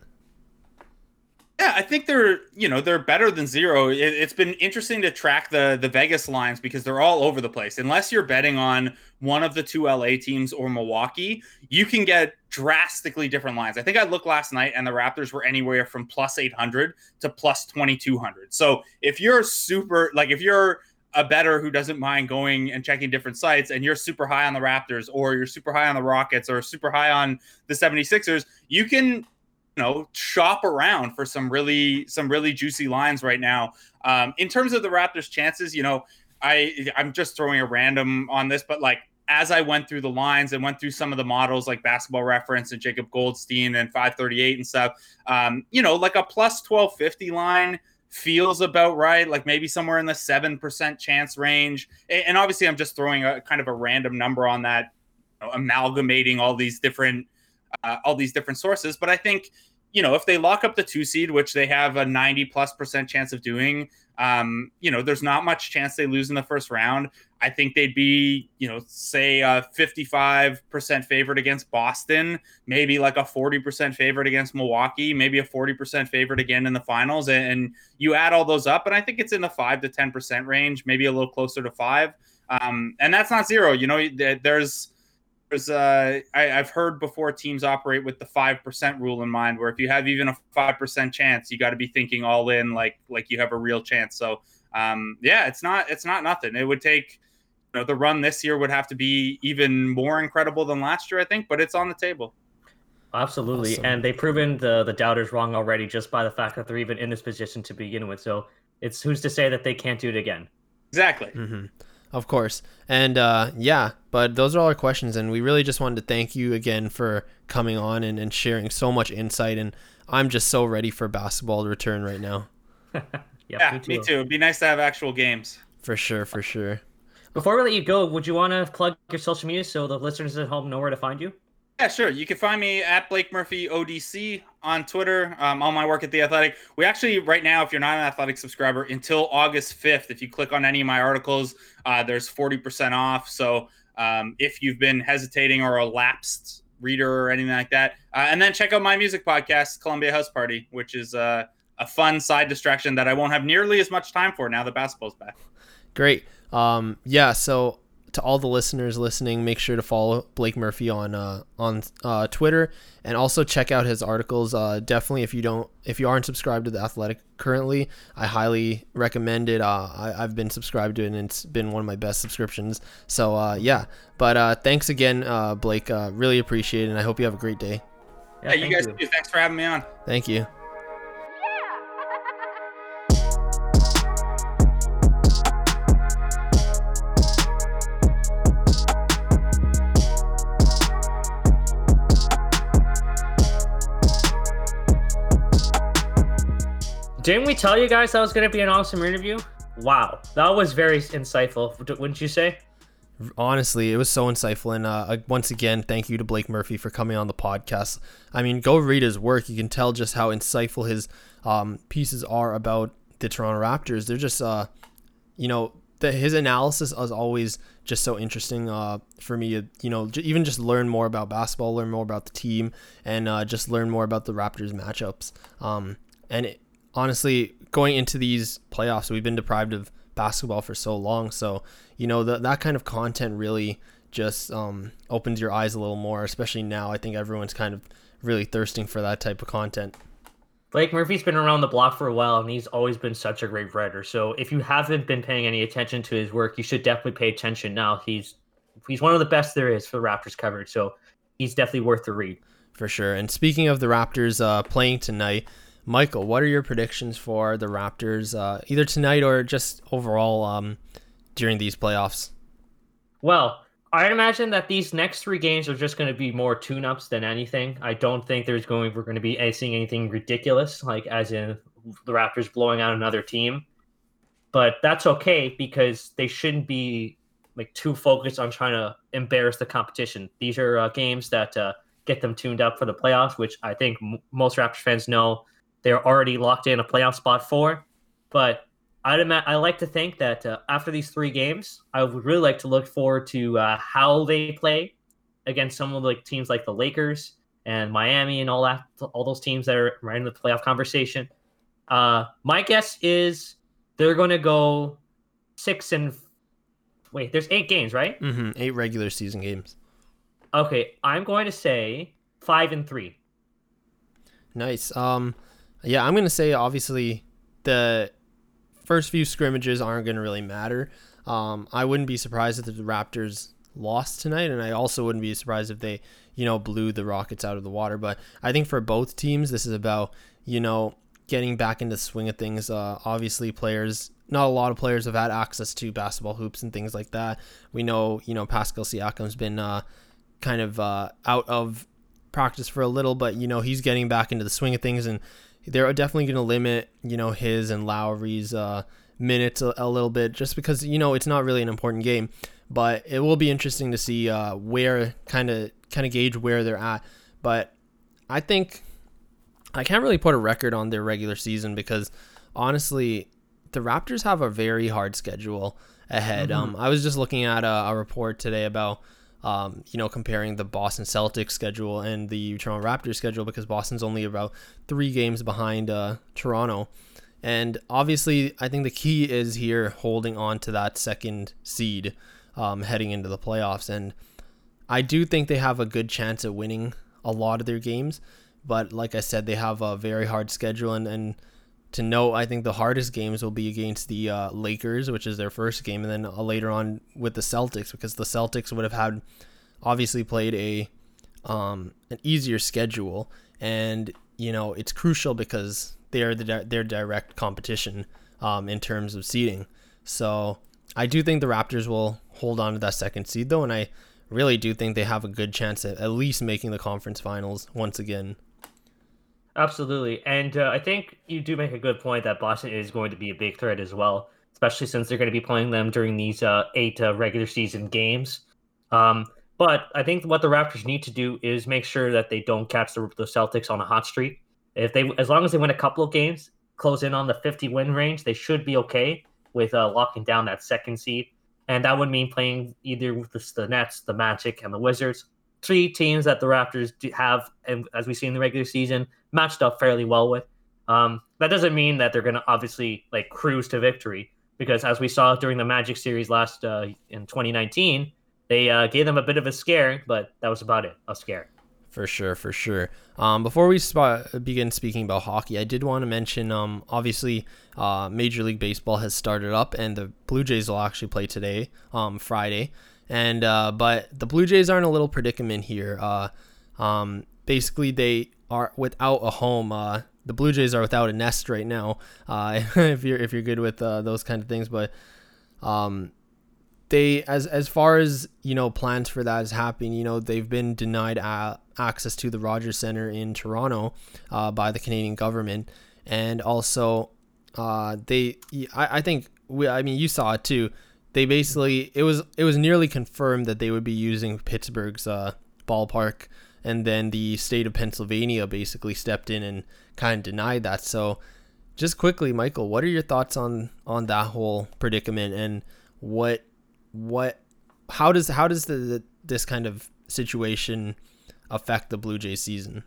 Yeah, I think they're, you know, they're better than zero. It, it's been interesting to track the the Vegas lines because they're all over the place. Unless you're betting on one of the two L A teams or Milwaukee, you can get drastically different lines. I think I looked last night and the Raptors were anywhere from plus eight hundred to plus twenty-two hundred. So if you're super, like if you're a bettor who doesn't mind going and checking different sites and you're super high on the Raptors or you're super high on the Rockets or super high on the seventy-sixers, you can, you know, shop around for some really, some really juicy lines right now. Um, in terms of the Raptors chances, you know, I, I'm just throwing a random on this, but like, as I went through the lines and went through some of the models like Basketball Reference and Jacob Goldstein and five thirty-eight and stuff, um, you know, like a plus twelve fifty line, feels about right, like maybe somewhere in the seven percent chance range. And obviously I'm just throwing a kind of a random number on that, you know, amalgamating all these different, uh, all these different sources. But I think, you know, if they lock up the two seed, which they have a ninety plus percent chance of doing, um, you know, there's not much chance they lose in the first round. I think they'd be, you know, say a fifty-five percent favorite against Boston, maybe like a forty percent favorite against Milwaukee, maybe a forty percent favorite again in the finals. And you add all those up, and I think it's in the five to ten percent range, maybe a little closer to five. Um, and that's not zero. You know, there's, there's uh, I, I've heard before teams operate with the five percent rule in mind, where if you have even a five percent chance, you got to be thinking all in, like, like you have a real chance. So um, yeah, it's not, it's not nothing. It would take, know, the run this year would have to be even more incredible than last year, I think, but it's on the table. Absolutely. Awesome. And they've proven the, the doubters wrong already just by the fact that they're even in this position to begin with. So it's who's to say that they can't do it again. Exactly. Mm-hmm. Of course. And uh, yeah, but those are all our questions. And we really just wanted to thank you again for coming on and, and sharing so much insight. And I'm just so ready for basketball to return right now. yep, yeah, me too. me too. It'd be nice to have actual games. For sure. For sure. Before we let you go, would you want to plug your social media so the listeners at home know where to find you? Yeah, sure. You can find me at Blake Murphy O D C on Twitter, um, all my work at The Athletic. We actually, right now, if you're not an Athletic subscriber, until August fifth, if you click on any of my articles, uh, there's forty percent off. So um, if you've been hesitating or a lapsed reader or anything like that. Uh, and then check out my music podcast, Columbia House Party, which is uh, a fun side distraction that I won't have nearly as much time for now that basketball's back. Great. Um, yeah, so to all the listeners listening, make sure to follow Blake Murphy on uh, on uh, Twitter, and also check out his articles. Uh, definitely, if you don't, if you aren't subscribed to The Athletic currently, I highly recommend it. Uh, I, I've been subscribed to it, and it's been one of my best subscriptions. So uh, yeah, but uh, thanks again, uh, Blake. Uh, really appreciate it, and I hope you have a great day. Yeah, yeah you guys you. too. Thanks for having me on. Thank you. Didn't we tell you guys that was going to be an awesome interview? Wow. That was very insightful, wouldn't you say? Honestly, it was so insightful. And uh, once again, thank you to Blake Murphy for coming on the podcast. I mean, go read his work. You can tell just how insightful his um, pieces are about the Toronto Raptors. They're just, uh, you know, the, his analysis is always just so interesting uh, for me to, you know, j- even just learn more about basketball, learn more about the team, and uh, just learn more about the Raptors matchups. Um, and it, honestly, going into these playoffs, we've been deprived of basketball for so long. So, you know, the, that kind of content really just um, opens your eyes a little more, especially now. I think everyone's kind of really thirsting for that type of content. Blake Murphy's been around the block for a while, and he's always been such a great writer. So if you haven't been paying any attention to his work, you should definitely pay attention now. He's he's one of the best there is for the Raptors coverage. So he's definitely worth the read. For sure. And speaking of the Raptors uh, playing tonight, Michael, what are your predictions for the Raptors, uh, either tonight or just overall um, during these playoffs? Well, I imagine that these next three games are just going to be more tune-ups than anything. I don't think there's going we're going to be seeing anything ridiculous, like as in the Raptors blowing out another team. But that's okay because they shouldn't be like too focused on trying to embarrass the competition. These are uh, games that uh, get them tuned up for the playoffs, which I think m- most Raptors fans know. They're already locked in a playoff spot for, but I'd ima- I like to think that uh, after these three games, I would really like to look forward to uh, how they play against some of the like, teams like the Lakers and Miami and all that, all those teams that are right in the playoff conversation. Uh, my guess is they're going to go six and wait, there's eight games, right? Mm-hmm. Eight regular season games. Okay, I'm going to say five and three. Nice. Um. Yeah, I'm going to say, obviously, the first few scrimmages aren't going to really matter. Um, I wouldn't be surprised if the Raptors lost tonight, and I also wouldn't be surprised if they, you know, blew the Rockets out of the water. But I think for both teams, this is about, you know, getting back into the swing of things. Uh, obviously, players, not a lot of players have had access to basketball hoops and things like that. We know, you know, Pascal Siakam's been uh, kind of uh, out of practice for a little, but, you know, he's getting back into the swing of things, and they're definitely going to limit, you know, his and Lowry's uh, minutes a, a little bit just because, you know, it's not really an important game. But it will be interesting to see uh, where kind of kind of gauge where they're at. But I think I can't really put a record on their regular season because, honestly, the Raptors have a very hard schedule ahead. Mm-hmm. Um, I was just looking at a, a report today about, Um, you know, comparing the Boston Celtics schedule and the Toronto Raptors schedule because Boston's only about three games behind uh, Toronto. And obviously, I think the key is here holding on to that second seed um, heading into the playoffs. And I do think they have a good chance at winning a lot of their games. But like I said, they have a very hard schedule. And, and to note, I think the hardest games will be against the uh, Lakers, which is their first game, and then uh, later on with the Celtics, because the Celtics would have had obviously played a um, an easier schedule, and you know it's crucial because they are the di- their direct competition um, in terms of seeding. So I do think the Raptors will hold on to that second seed, though, and I really do think they have a good chance at at least making the conference finals once again. Absolutely. And uh, I think you do make a good point that Boston is going to be a big threat as well, especially since they're going to be playing them during these uh, eight uh, regular season games. Um, but I think what the Raptors need to do is make sure that they don't catch the, the Celtics on a hot streak. If they, as long as they win a couple of games, close in on the fifty win range, they should be okay with uh, locking down that second seed. And that would mean playing either with the, the Nets, the Magic, and the Wizards three teams that the Raptors do have, as we see in the regular season, matched up fairly well with. Um, that doesn't mean that they're going to obviously like cruise to victory, because as we saw during the Magic series last uh, in twenty nineteen, they uh, gave them a bit of a scare, but that was about it, a scare. For sure, for sure. Um, before we spot, begin speaking about hockey, I did want to mention, um, obviously, uh, Major League Baseball has started up, and the Blue Jays will actually play today, um, Friday. And uh, but the Blue Jays are in a little predicament here. Uh, um, basically, they are without a home. Uh, the Blue Jays are without a nest right now. Uh, if you're if you're good with uh, those kind of things, but um, they as as far as you know plans for that is happening. You know they've been denied a- access to the Rogers Centre in Toronto uh, by the Canadian government, and also uh, they I, I think we I mean you saw it too. They basically, it was it was nearly confirmed that they would be using Pittsburgh's uh, ballpark, and then the state of Pennsylvania basically stepped in and kind of denied that. So just quickly, Michael, what are your thoughts on, on that whole predicament, and what what how does how does the, the this kind of situation affect the Blue Jays season?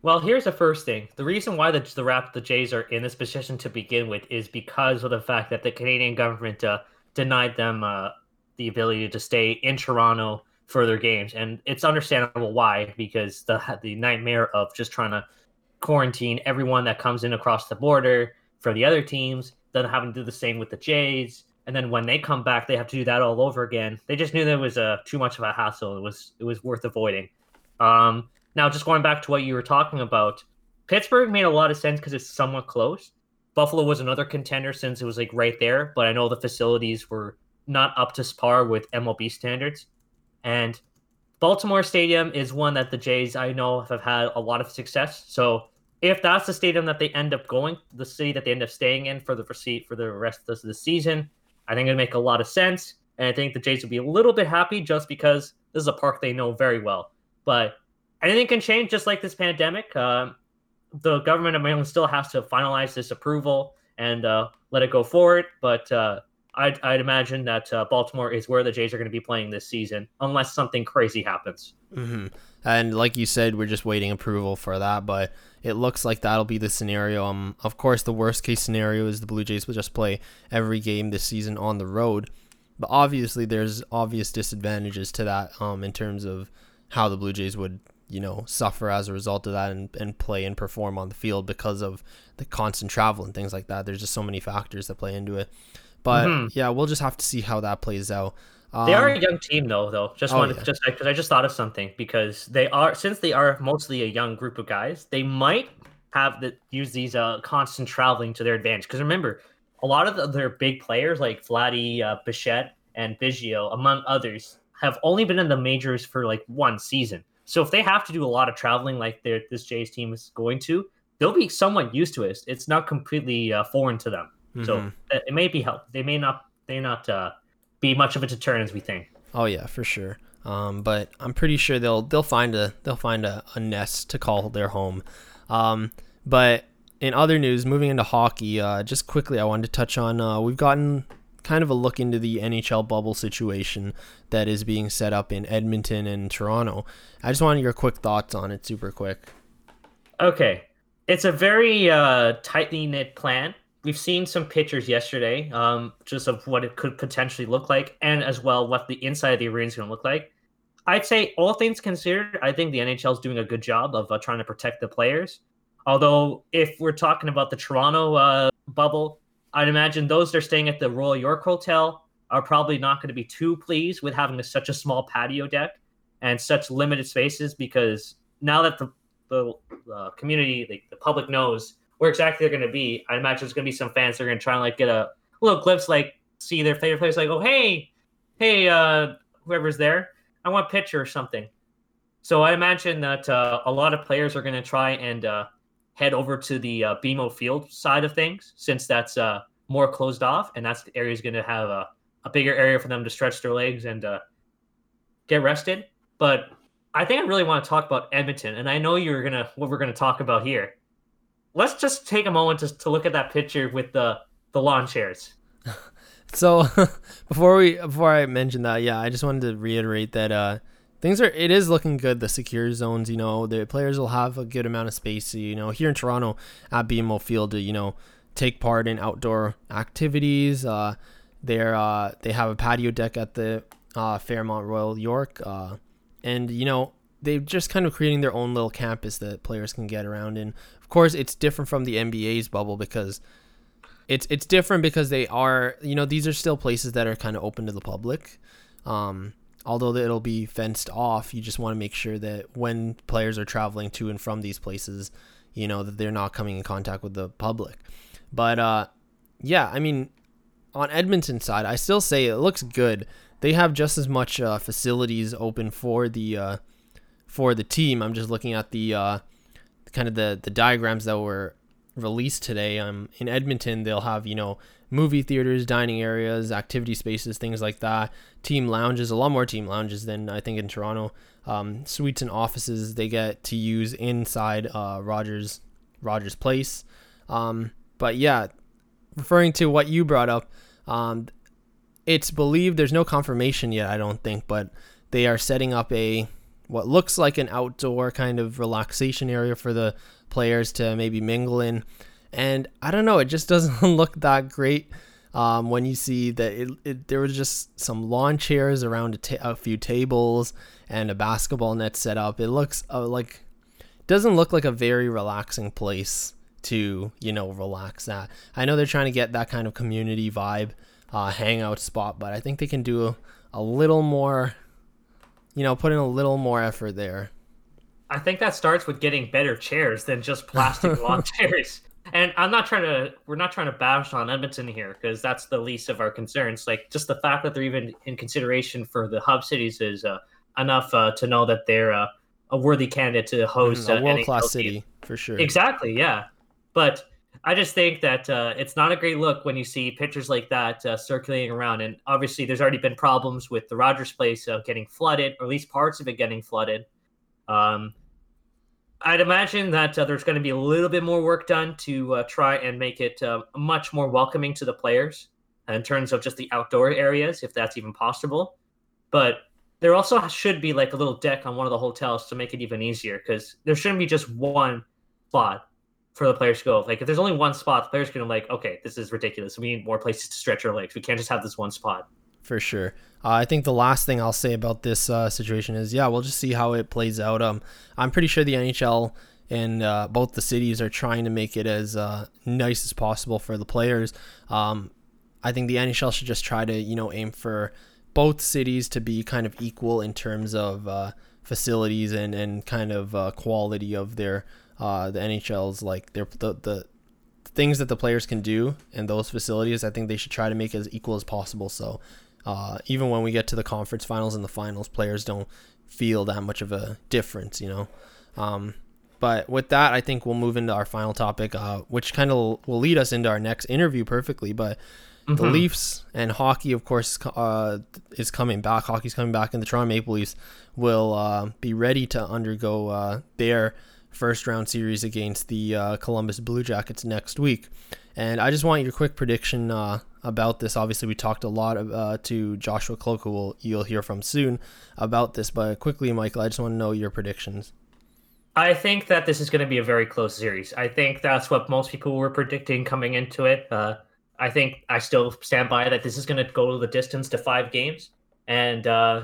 Well, here's the first thing. The reason why the the Rap the Jays are in this position to begin with is because of the fact that the Canadian government Uh, denied them uh, the ability to stay in Toronto for their games. And it's understandable why, because the the nightmare of just trying to quarantine everyone that comes in across the border for the other teams, then having to do the same with the Jays. And then when they come back, they have to do that all over again. They just knew there was uh, too much of a hassle. It was it was worth avoiding. Um, now, just going back to what you were talking about, Pittsburgh made a lot of sense because it's somewhat close. Buffalo was another contender since it was like right there, but I know the facilities were not up to par with M L B standards. And Baltimore Stadium is one that the Jays, I know, have had a lot of success. So if that's the stadium that they end up going, the city that they end up staying in for the for the rest of the season, I think it would make a lot of sense. And I think the Jays would be a little bit happy just because this is a park they know very well. But anything can change, just like this pandemic. Um, The government of Maryland still has to finalize this approval and uh, let it go forward. But uh, I'd, I'd imagine that uh, Baltimore is where the Jays are going to be playing this season, unless something crazy happens. Mm-hmm. And like you said, we're just waiting approval for that. But it looks like that'll be the scenario. Um, of course, the worst case scenario is the Blue Jays will just play every game this season on the road. But obviously, there's obvious disadvantages to that um, in terms of how the Blue Jays would you know, suffer as a result of that and, and play and perform on the field because of the constant travel and things like that. There's just so many factors that play into it. But, mm-hmm. yeah, we'll just have to see how that plays out. Um, they are a young team, though, though. Just oh, wanted, yeah. just I, I just thought of something, because they are, since they are mostly a young group of guys, they might have to use these uh, constant traveling to their advantage. Because remember, a lot of the, their big players like Vladdy, uh, Bichette, and Biggio, among others, have only been in the majors for like one season. So if they have to do a lot of traveling like this Jays team is going to, they'll be somewhat used to it. It's not completely uh, foreign to them. Mm-hmm. So it may be help. They may not they not uh, be much of a deterrent as we think. Oh yeah, for sure. Um, but I'm pretty sure they'll they'll find a they'll find a, a nest to call their home. Um, but in other news, moving into hockey, uh, just quickly, I wanted to touch on uh, we've gotten kind of a look into the N H L bubble situation that is being set up in Edmonton and Toronto. I just wanted your quick thoughts on it, super quick. Okay. It's a very uh, tightly knit plan. We've seen some pictures yesterday um, just of what it could potentially look like, and as well what the inside of the arena is going to look like. I'd say all things considered, I think the N H L is doing a good job of uh, trying to protect the players. Although if we're talking about the Toronto uh, bubble, I'd imagine those that are staying at the Royal York Hotel are probably not going to be too pleased with having a, such a small patio deck and such limited spaces, because now that the, the uh, community, like the public, knows where exactly they're going to be, I imagine there's going to be some fans that are going to try and like get a little glimpse, like see their favorite players, like, oh, hey, hey, uh, whoever's there, I want a picture or something. So I imagine that uh, a lot of players are going to try and uh, head over to the uh, B M O Field side of things, since that's uh, more closed off, and that's the area is going to have a, a bigger area for them to stretch their legs and uh, get rested. But I think I really want to talk about Edmonton, and I know you're gonna what we're going to talk about here. Let's just take a moment to to look at that picture with the the lawn chairs. So before we before I mention that, yeah, I just wanted to reiterate that uh, things are, it is looking good, the secure zones, you know, the players will have a good amount of space, you know, here in Toronto at B M O Field to, you know, take part in outdoor activities. Uh, they're, uh, they have a patio deck at the uh, Fairmont Royal York. Uh, and, you know, they're just kind of creating their own little campus that players can get around in. Of course, it's different from the N B A's bubble because it's it's different because they are, you know, these are still places that are kind of open to the public. Um, although it'll be fenced off, you just want to make sure that when players are traveling to and from these places, you know, that they're not coming in contact with the public. But, uh, yeah, I mean, on Edmonton's side, I still say it looks good. They have just as much uh, facilities open for the uh, for the team. I'm just looking at the uh, kind of the, the diagrams that were released today. Um, in Edmonton, they'll have, you know, movie theaters, dining areas, activity spaces, things like that. Team lounges, a lot more team lounges than I think in Toronto. Um, suites and offices they get to use inside uh, Rogers Rogers Place. Um, but yeah, referring to what you brought up, um, it's believed, there's no confirmation yet, I don't think, but they are setting up a what looks like an outdoor kind of relaxation area for the players to maybe mingle in. And I don't know, it just doesn't look that great um, when you see that it, it, there was just some lawn chairs around a, ta- a few tables and a basketball net set up. It looks uh, like, doesn't look like a very relaxing place to, you know, relax at. I know they're trying to get that kind of community vibe, uh, hangout spot, but I think they can do a, a little more, you know, put in a little more effort there. I think that starts with getting better chairs than just plastic lawn chairs. And I'm not trying to, we're not trying to bash on Edmonton here because that's the least of our concerns. Like, just the fact that they're even in consideration for the hub cities is uh, enough uh, to know that they're uh, a worthy candidate to host mm, a uh, world-class city for sure. Exactly, yeah. But I just think that uh, it's not a great look when you see pictures like that uh, circulating around. And obviously, there's already been problems with the Rogers Place uh, getting flooded, or at least parts of it getting flooded. Um, I'd imagine that uh, there's going to be a little bit more work done to uh, try and make it uh, much more welcoming to the players in terms of just the outdoor areas, if that's even possible. But there also should be like a little deck on one of the hotels to make it even easier, because there shouldn't be just one spot for the players to go. Like, if there's only one spot, the players can be like, okay, this is ridiculous. We need more places to stretch our legs. We can't just have this one spot. For sure. Uh, I think the last thing I'll say about this uh, situation is, yeah, we'll just see how it plays out. Um, I'm pretty sure the N H L and uh, both the cities are trying to make it as uh, nice as possible for the players. Um, I think the N H L should just try to, you know, aim for both cities to be kind of equal in terms of uh, facilities and, and kind of uh, quality of their uh, the N H L's, like their the, the things that the players can do and those facilities. I think they should try to make it as equal as possible. So Uh, even when we get to the conference finals and the finals, players don't feel that much of a difference, you know. Um, but with that, I think we'll move into our final topic, uh, which kind of will lead us into our next interview perfectly. But mm-hmm. the Leafs and hockey, of course, uh, is coming back. Hockey's coming back, and the Toronto Maple Leafs will uh, be ready to undergo uh, their first-round series against the uh, Columbus Blue Jackets next week. And I just want your quick prediction uh, about this. Obviously, we talked a lot uh, to Joshua Kloke, who we'll, you'll hear from soon, about this. But quickly, Michael, I just want to know your predictions. I think that this is going to be a very close series. I think that's what most people were predicting coming into it. Uh, I think I still stand by that this is going to go the distance to five games. And uh,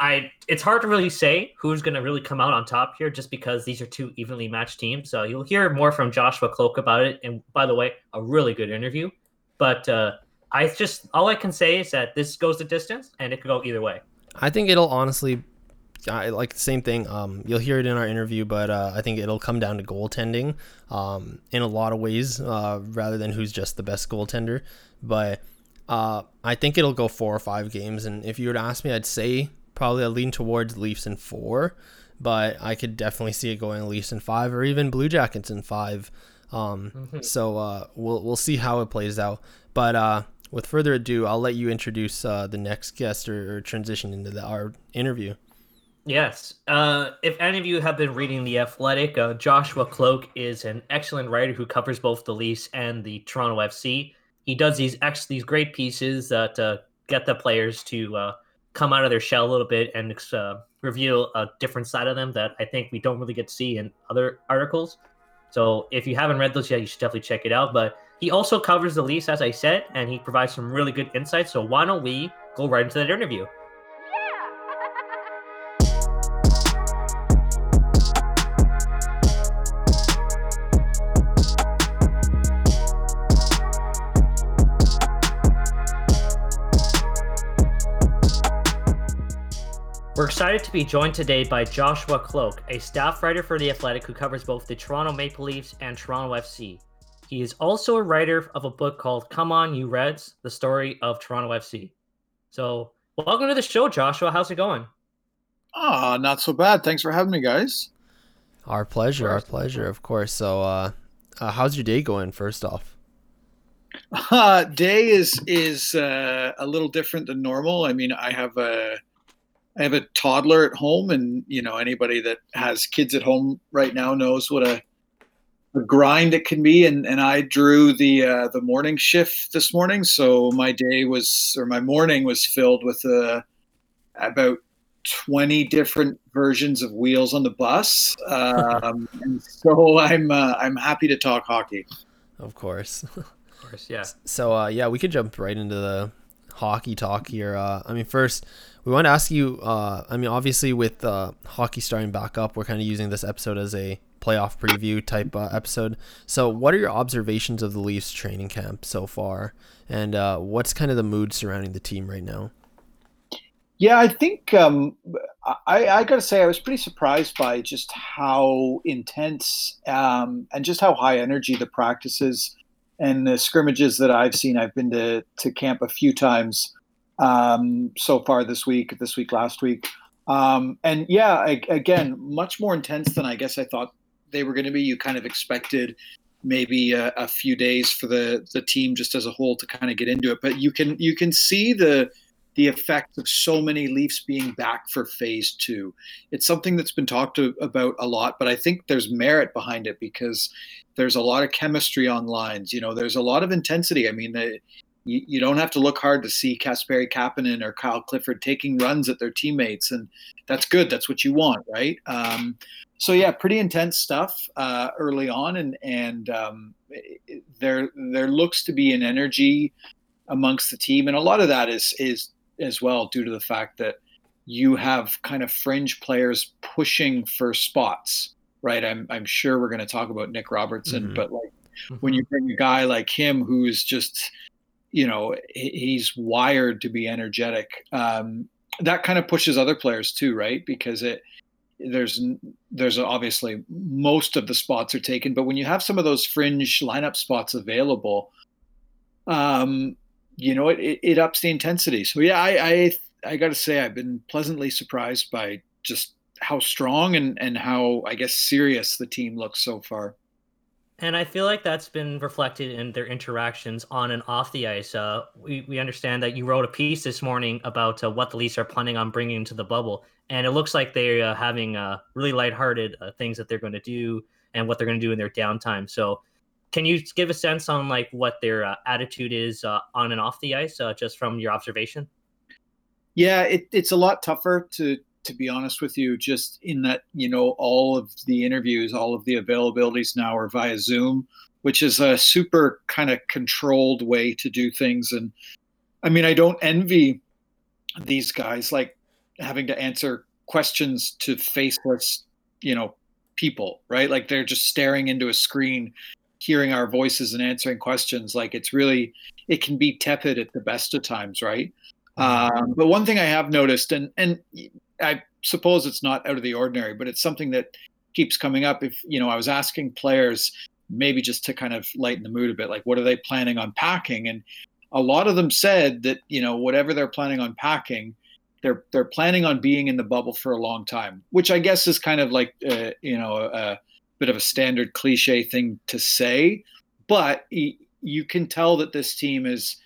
I it's hard to really say who's going to really come out on top here, just because these are two evenly matched teams. So you'll hear more from Joshua Kloke about it. And by the way, a really good interview. But uh, I just all I can say is that this goes the distance, and it could go either way. I think it'll honestly, I like the same thing. Um, you'll hear it in our interview, but uh, I think it'll come down to goaltending um, in a lot of ways, uh, rather than who's just the best goaltender. But uh, I think it'll go four or five games. And if you were to ask me, I'd say probably I lean towards Leafs in four, but I could definitely see it going Leafs in five or even Blue Jackets in five. Um, mm-hmm. So uh, we'll we'll see how it plays out. But uh, with further ado, I'll let you introduce uh, the next guest or, or transition into the, our interview. Yes. Uh, if any of you have been reading The Athletic, uh, Joshua Kloke is an excellent writer who covers both the Leafs and the Toronto F C. He does these ex- these great pieces that uh, get the players to Uh, come out of their shell a little bit and uh, reveal a different side of them that I think we don't really get to see in other articles. So if you haven't read those yet, you should definitely check it out. But he also covers the Leafs, as I said, and he provides some really good insights. So why don't we go right into that interview? We're excited to be joined today by Joshua Kloke, a staff writer for The Athletic who covers both the Toronto Maple Leafs and Toronto F C. He is also a writer of a book called Come On You Reds, The Story of Toronto F C. So welcome to the show, Joshua. How's it going? Ah, oh, not so bad. Thanks for having me, guys. Our pleasure. Our pleasure, of course. So uh, uh, how's your day going, first off? Uh, day is, is uh, a little different than normal. I mean, I have a... I have a toddler at home, and you know, anybody that has kids at home right now knows what a, a grind it can be. And, and I drew the uh, the morning shift this morning, so my day was, or my morning was filled with uh, about twenty different versions of Wheels on the Bus. Um, and so I'm uh, I'm happy to talk hockey. Of course, of course, yeah. So uh, yeah, we could jump right into the hockey talk here. Uh, I mean, first. We want to ask you, uh, I mean, obviously with uh, hockey starting back up, we're kind of using this episode as a playoff preview type uh, episode. So what are your observations of the Leafs training camp so far? And uh, what's kind of the mood surrounding the team right now? Yeah, I think um, I, I got to say I was pretty surprised by just how intense um, and just how high energy the practices and the scrimmages that I've seen. I've been to, to camp a few times um so far this week this week last week um and yeah I, again much more intense than I guess I thought they were going to be. You kind of expected maybe a, a few days for the the team just as a whole to kind of get into it, but you can you can see the the effect of so many Leafs being back for phase two. It's something that's been talked about a lot, but I think there's merit behind it because there's a lot of chemistry on lines. You know, there's a lot of intensity. I mean, the you don't have to look hard to see Kasperi Kapanen or Kyle Clifford taking runs at their teammates, and that's good. That's what you want, right? Um, so yeah, pretty intense stuff uh, early on, and and um, there there looks to be an energy amongst the team, and a lot of that is is as well due to the fact that you have kind of fringe players pushing for spots, right? I'm I'm sure we're going to talk about Nick Robertson, mm-hmm. but like mm-hmm. when you bring a guy like him who's just you know, he's wired to be energetic. Um, that kind of pushes other players too, right? Because it there's there's obviously most of the spots are taken, but when you have some of those fringe lineup spots available, um, you know, it, it, it ups the intensity. So yeah, I I, I got to say I've been pleasantly surprised by just how strong and, and how, I guess, serious the team looks so far. And I feel like that's been reflected in their interactions on and off the ice. Uh, we, we understand that you wrote a piece this morning about uh, what the Leafs are planning on bringing into the bubble. And it looks like they're uh, having uh, really lighthearted uh, things that they're going to do and what they're going to do in their downtime. So can you give a sense on like what their uh, attitude is uh, on and off the ice, uh, just from your observation? Yeah, it, it's a lot tougher to to be honest with you, just in that, you know, all of the interviews, all of the availabilities now are via Zoom, which is a super kind of controlled way to do things. And I mean, I don't envy these guys, like having to answer questions to faceless, you know, people, right? Like they're just staring into a screen, hearing our voices and answering questions. Like it's really, it can be tepid at the best of times, right? Um, but one thing I have noticed, and, and I suppose it's not out of the ordinary, but it's something that keeps coming up. If, you know, I was asking players maybe just to kind of lighten the mood a bit, like what are they planning on packing? And a lot of them said that, you know, whatever they're planning on packing, they're, they're planning on being in the bubble for a long time, which I guess is kind of like, uh, you know, a, a bit of a standard cliche thing to say, but you can tell that this team is,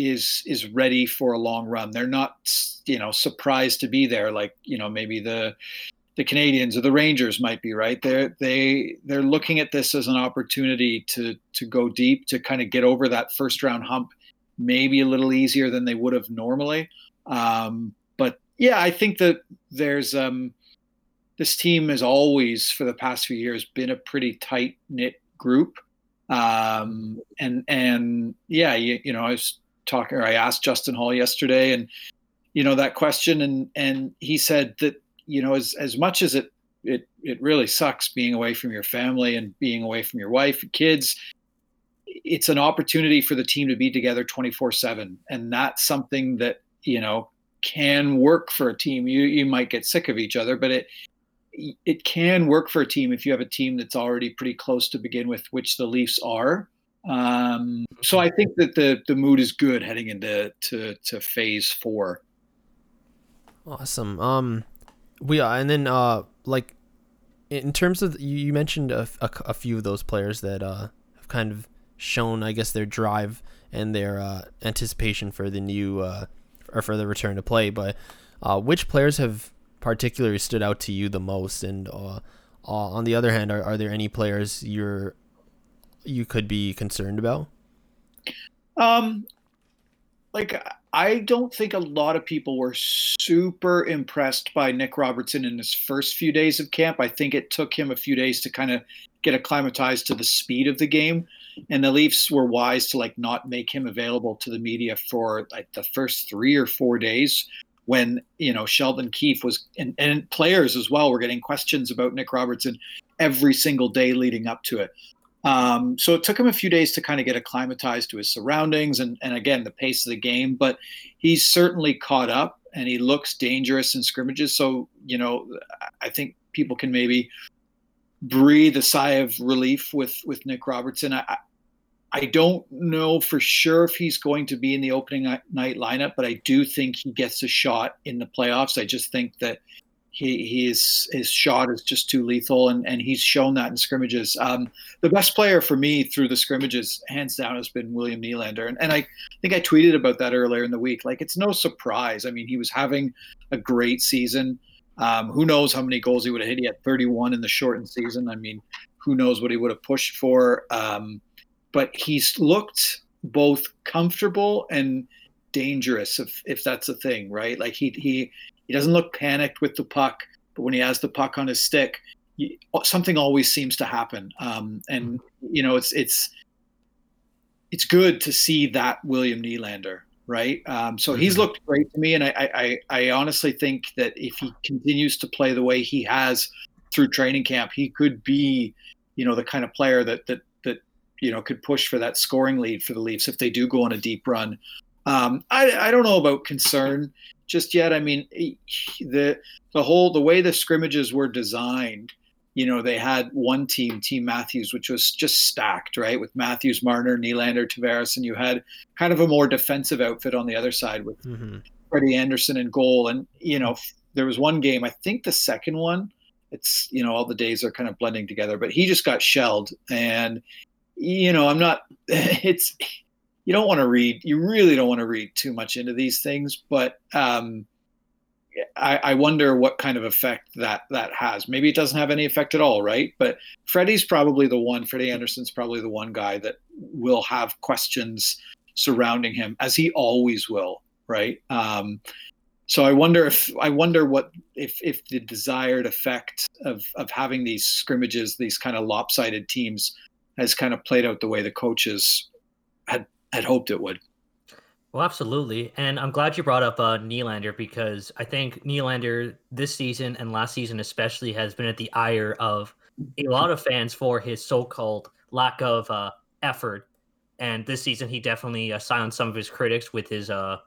is is ready for a long run. They're not, you know, surprised to be there like, you know, maybe the the Canadians or the Rangers might be, right? They're they they're looking at this as an opportunity to to go deep, to kind of get over that first round hump, maybe a little easier than they would have normally. Um, but yeah, I think that there's um, this team has always, for the past few years, been a pretty tight-knit group. Um, and and yeah, you, you know, I was talking, or I asked Justin Hall yesterday, and you know that question, and and he said that you know as as much as it it it really sucks being away from your family and being away from your wife and kids, it's an opportunity for the team to be together twenty-four seven, and that's something that you know can work for a team. You you might get sick of each other, but it. It can work for a team if you have a team that's already pretty close to begin with, which the Leafs are. Um, so I think that the the mood is good heading into to, to phase four. Awesome. Um, we are, and then uh, like in terms of you mentioned a, a, a few of those players that uh, have kind of shown, I guess, their drive and their uh, anticipation for the new uh, or for the return to play. But uh, which players have particularly stood out to you the most, and uh, uh, on the other hand, are, are there any players you're you could be concerned about? Um, like I don't think a lot of people were super impressed by Nick Robertson in his first few days of camp. I think it took him a few days to kind of get acclimatized to the speed of the game, and the Leafs were wise to like not make him available to the media for like the first three or four days. When, you know, Sheldon Keefe was, and, and players as well, were getting questions about Nick Robertson every single day leading up to it. Um, so it took him a few days to kind of get acclimatized to his surroundings and, and again, the pace of the game. But he's certainly caught up, and he looks dangerous in scrimmages. So, you know, I think people can maybe breathe a sigh of relief with, with Nick Robertson. I, I don't know for sure if he's going to be in the opening night lineup, but I do think he gets a shot in the playoffs. I just think that he, he is, his shot is just too lethal, and, and he's shown that in scrimmages. Um, the best player for me through the scrimmages, hands down, has been William Nylander. And, and I think I tweeted about that earlier in the week. Like, it's no surprise. I mean, he was having a great season. Um, who knows how many goals he would have hit. He had thirty-one in the shortened season. I mean, who knows what he would have pushed for. Um, But he's looked both comfortable and dangerous, if if that's a thing, right? Like he he he doesn't look panicked with the puck, but when he has the puck on his stick, he, something always seems to happen. Um, and you know, it's it's it's good to see that William Nylander, right? Um, so he's looked great to me, and I, I I honestly think that if he continues to play the way he has through training camp, he could be, you know, the kind of player that that. you know, could push for that scoring lead for the Leafs if they do go on a deep run. Um, I, I don't know about concern just yet. I mean, the the whole, the way the scrimmages were designed, you know, they had one team, Team Matthews, which was just stacked, right? With Matthews, Marner, Nylander, Tavares, and you had kind of a more defensive outfit on the other side with mm-hmm. Freddie Anderson in goal. And, you know, there was one game, I think the second one, it's, you know, all the days are kind of blending together, but he just got shelled. And, you know, I'm not, it's, you don't want to read, you really don't want to read too much into these things, but um, I, I wonder what kind of effect that, that has. Maybe it doesn't have any effect at all, right? But Freddie's probably the one, Freddie Anderson's probably the one guy that will have questions surrounding him, as he always will, right? Um, so I wonder if, I wonder what, if if the desired effect of, of having these scrimmages, these kind of lopsided teams, has kind of played out the way the coaches had, had hoped it would. Well, absolutely. And I'm glad you brought up uh, Nylander, because I think Nylander this season and last season especially has been at the ire of a lot of fans for his so-called lack of uh, effort. And this season he definitely uh, silenced some of his critics with his uh,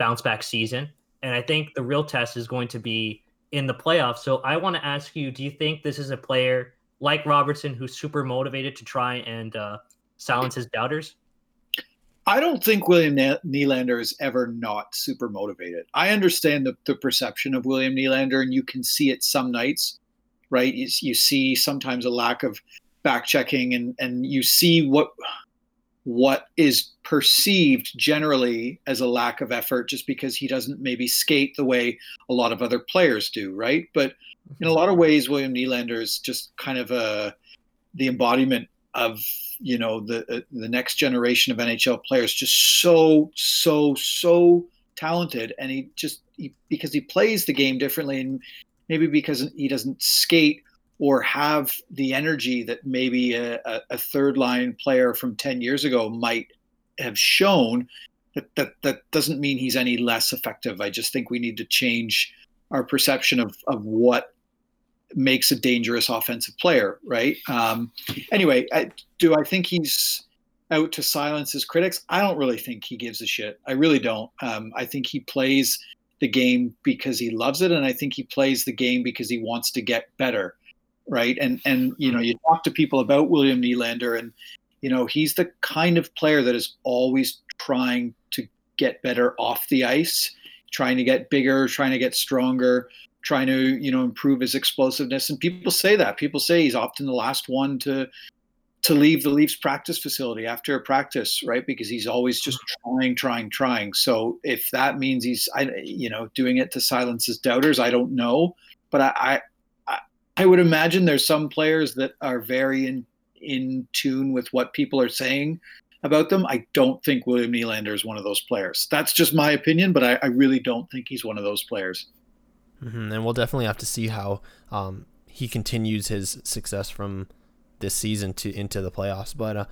bounce-back season. And I think the real test is going to be in the playoffs. So I want to ask you, do you think this is a player like Robertson who's super motivated to try and uh, silence his doubters? I don't think William Nylander is ever not super motivated. I understand the, the perception of William Nylander, and you can see it some nights, right? You, you see sometimes a lack of back-checking, and, and you see what what is perceived generally as a lack of effort just because he doesn't maybe skate the way a lot of other players do, right? But in a lot of ways, William Nylander is just kind of a, the embodiment of, you know, the the next generation of N H L players, just so, so, so talented, and he just he, because he plays the game differently, and maybe because he doesn't skate or have the energy that maybe a, a third line player from ten years ago might have shown, that, that that doesn't mean he's any less effective. I just think we need to change our perception of of what makes a dangerous offensive player, right? Um, anyway, I, do I think he's out to silence his critics? I don't really think he gives a shit. I really don't. Um, I think he plays the game because he loves it, and I think he plays the game because he wants to get better, right? And and you know, you talk to people about William Nylander, and you know, he's the kind of player that is always trying to get better off the ice, trying to get bigger, trying to get stronger, trying to, you know, improve his explosiveness. And people say that. People say he's often the last one to to leave the Leafs practice facility after a practice, right? Because he's always just trying, trying, trying. So if that means he's, I, you know, doing it to silence his doubters, I don't know. But I, I, I would imagine there's some players that are very in, in tune with what people are saying about them. I don't think William Nylander is one of those players. That's just my opinion, but I, I really don't think he's one of those players. Mm-hmm. And we'll definitely have to see how um, he continues his success from this season to into the playoffs. But uh,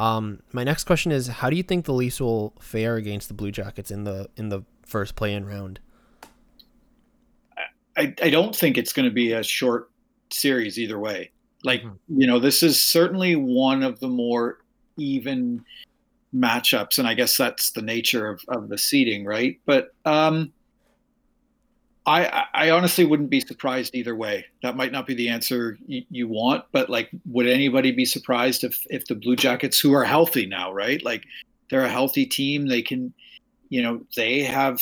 um, my next question is, how do you think the Leafs will fare against the Blue Jackets in the in the first play-in round? I, I don't think it's going to be a short series either way. Like, mm-hmm. you know, this is certainly one of the more even matchups, and I guess that's the nature of, of the seeding, right? But um, I, I honestly wouldn't be surprised either way. That might not be the answer you, you want, but like, would anybody be surprised if if the Blue Jackets, who are healthy now, right? Like, they're a healthy team. They can, you know, they have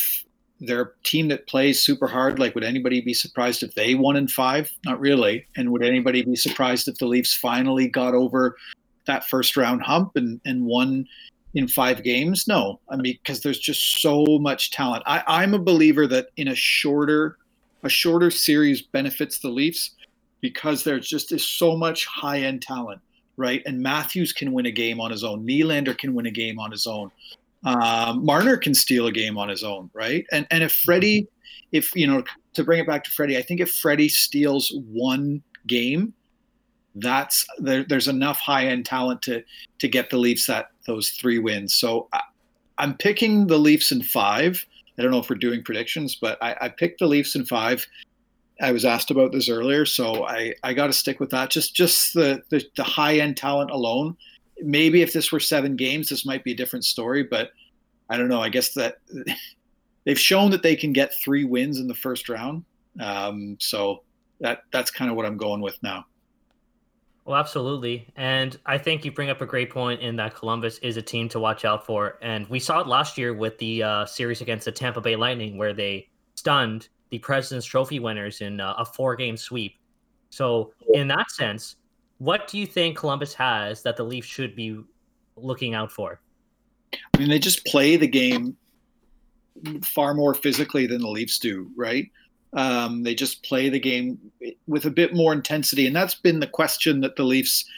their team that plays super hard. Like, would anybody be surprised if they won in five? Not really. And would anybody be surprised if the Leafs finally got over that first round hump and, and won in five games? No, I mean, because there's just so much talent. I, I'm a believer that in a shorter, a shorter series benefits the Leafs because there's just is so much high end talent, right? And Matthews can win a game on his own. Nylander can win a game on his own. Um, Marner can steal a game on his own, right? And and if Freddie, if you know, to bring it back to Freddie, I think if Freddie steals one game, that's there, there's enough high-end talent to to get the Leafs that those three wins. So I, I'm picking the Leafs in five. I don't know if we're doing predictions, but I, I picked the Leafs in five. I was asked about this earlier, so I, I got to stick with that. Just just the, the, the high-end talent alone. Maybe if this were seven games, this might be a different story, but I don't know. I guess that they've shown that they can get three wins in the first round. Um, so that that's kind of what I'm going with now. Well, absolutely. And I think you bring up a great point in that Columbus is a team to watch out for. And we saw it last year with the uh, series against the Tampa Bay Lightning, where they stunned the President's Trophy winners in uh, a four-game sweep. So in that sense, what do you think Columbus has that the Leafs should be looking out for? I mean, they just play the game far more physically than the Leafs do, right? Um, they just play the game with a bit more intensity. And that's been the question that the Leafs,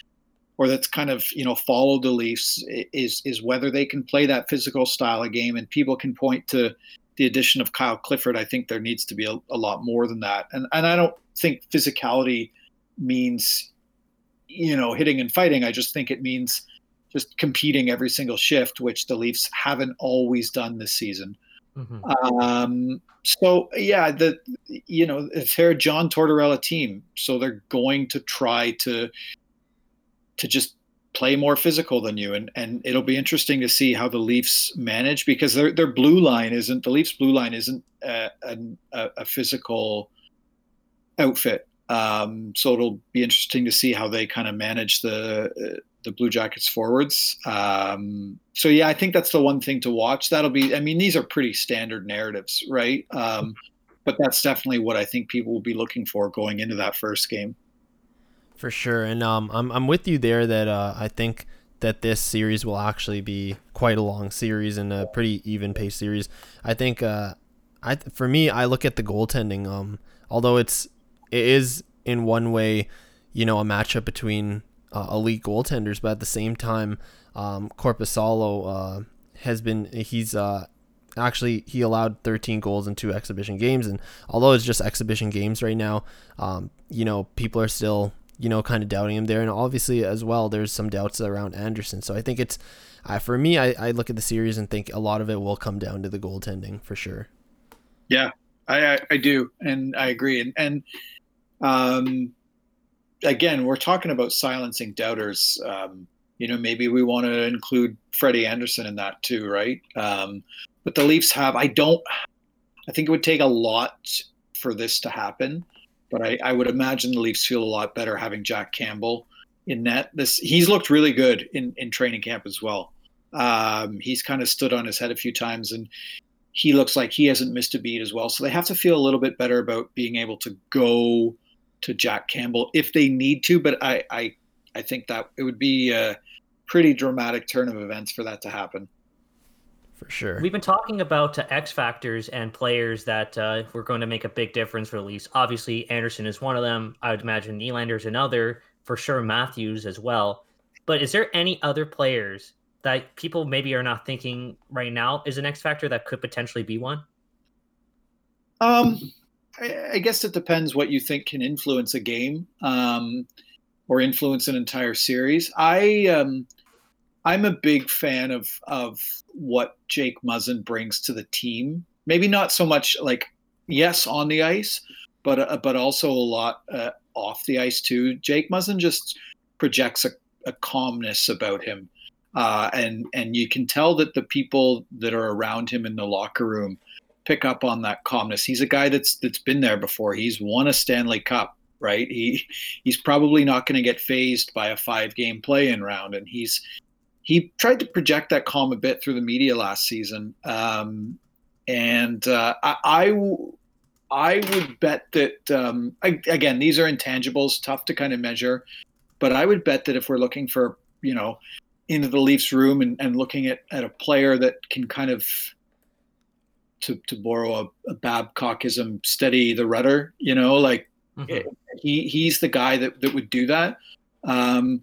or that's kind of, you know, followed the Leafs, is is whether they can play that physical style of game. And people can point to the addition of Kyle Clifford. I think there needs to be a, a lot more than that. And and I don't think physicality means, you know, hitting and fighting. I just think it means just competing every single shift, which the Leafs haven't always done this season. Mm-hmm. Um, so yeah, the, you know, they're a John Tortorella team, so they're going to try to, to just play more physical than you. And, and it'll be interesting to see how the Leafs manage, because their, their blue line isn't, the Leafs blue line isn't a, a, a physical outfit. Um, so it'll be interesting to see how they kind of manage the, uh, the Blue Jackets forwards. Um, so yeah, I think that's the one thing to watch. That'll be, I mean, these are pretty standard narratives, right? Um, but that's definitely what I think people will be looking for going into that first game. For sure. And um, I'm, I'm with you there that uh, I think that this series will actually be quite a long series and a pretty even paced series. I think uh, I, for me, I look at the goaltending, um, although it's, it is in one way, you know, a matchup between Uh, elite goaltenders, but at the same time, um, Korpisalo uh, has been he's uh, Actually, he allowed thirteen goals in two exhibition games. And although it's just exhibition games right now, um, you know, people are still, you know, kind of doubting him there. And obviously as well, there's some doubts around Anderson. So I think it's, uh, for me, I, I look at the series and think a lot of it will come down to the goaltending for sure. Yeah, I, I, I do. And I agree. And, and um, again, we're talking about silencing doubters. Um, you know, maybe we want to include Freddie Anderson in that too, right? Um, but the Leafs have, I don't, I think it would take a lot for this to happen, but I, I would imagine the Leafs feel a lot better having Jack Campbell in net. This, he's looked really good in, in training camp as well. Um, he's kind of stood on his head a few times and he looks like he hasn't missed a beat as well. So they have to feel a little bit better about being able to go to Jack Campbell if they need to. But I, I, I think that it would be a pretty dramatic turn of events for that to happen. For sure. We've been talking about uh, X factors and players that uh, were going to make a big difference for the Leafs. Obviously, Anderson is one of them. I would imagine Nylander's another. For sure, Matthews as well. But is there any other players that people maybe are not thinking right now is an X factor that could potentially be one? Um, I, I guess it depends what you think can influence a game um, or influence an entire series. I um, I'm a big fan of of what Jake Muzzin brings to the team. Maybe not so much like yes on the ice, but uh, but also a lot uh, off the ice too. Jake Muzzin just projects a, a calmness about him. Uh, and and you can tell that the people that are around him in the locker room pick up on that calmness. He's a guy that's that's been there before. He's won a Stanley Cup, right? He he's probably not going to get phased by a five-game play-in round, and he's he tried to project that calm a bit through the media last season. Um, and uh, I, I I would bet that um, I, again, these are intangibles, tough to kind of measure, but I would bet that if we're looking for, you know, into the Leafs room and, and looking at, at a player that can kind of, to to borrow a, a Babcockism, steady the rudder, you know, like mm-hmm. it, he he's the guy that, that would do that. Um,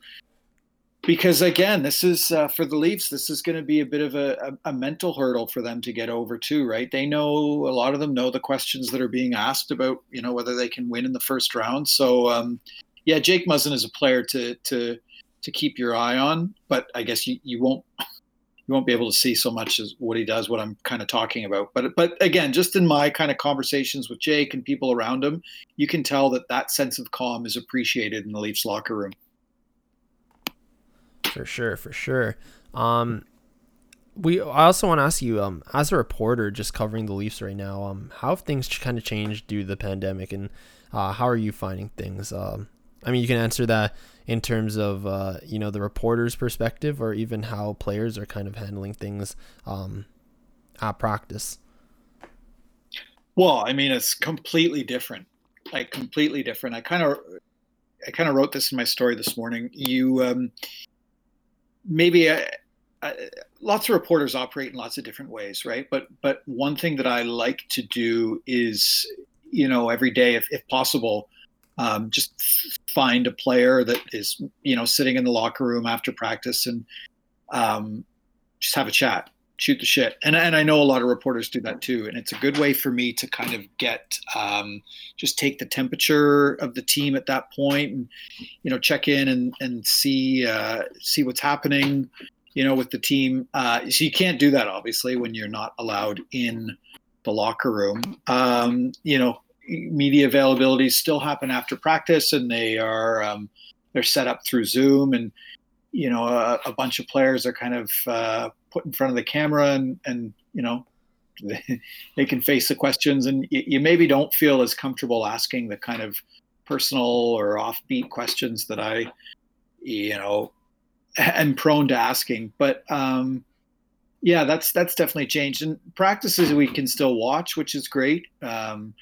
because again, this is uh, for the Leafs, this is going to be a bit of a, a, a mental hurdle for them to get over too, right? They know, a lot of them know the questions that are being asked about, you know, whether they can win in the first round. So um, yeah, Jake Muzzin is a player to, to, to keep your eye on, but I guess you, you won't you won't be able to see so much as what he does, what I'm kind of talking about. But but again, just in my kind of conversations with Jake and people around him, you can tell that that sense of calm is appreciated in the Leafs locker room. For sure, for sure. Um, we I also want to ask you, um, as a reporter just covering the Leafs right now, um, how have things kind of changed due to the pandemic, and uh, how are you finding things? Um, I mean, you can answer that in terms of, uh, you know, the reporter's perspective or even how players are kind of handling things um, at practice. Well, I mean, it's completely different, like completely different. I kind of, I kind of wrote this in my story this morning. You um, maybe I, I, lots of reporters operate in lots of different ways, right? But, but one thing that I like to do is, you know, every day, if, if possible, Um, just find a player that is, you know, sitting in the locker room after practice and um, just have a chat, shoot the shit. And and I know a lot of reporters do that too. And it's a good way for me to kind of get, um, just take the temperature of the team at that point and, you know, check in and, and see, uh, see what's happening, you know, with the team. Uh, so you can't do that obviously when you're not allowed in the locker room. Um, you know, media availabilities still happen after practice, and they are um, they're set up through Zoom, and you know a, a bunch of players are kind of uh, put in front of the camera, and, and you know they, they can face the questions, and you, you maybe don't feel as comfortable asking the kind of personal or offbeat questions that I you know am prone to asking, but. Um, yeah, that's that's definitely changed. And practices we can still watch, which is great. Um,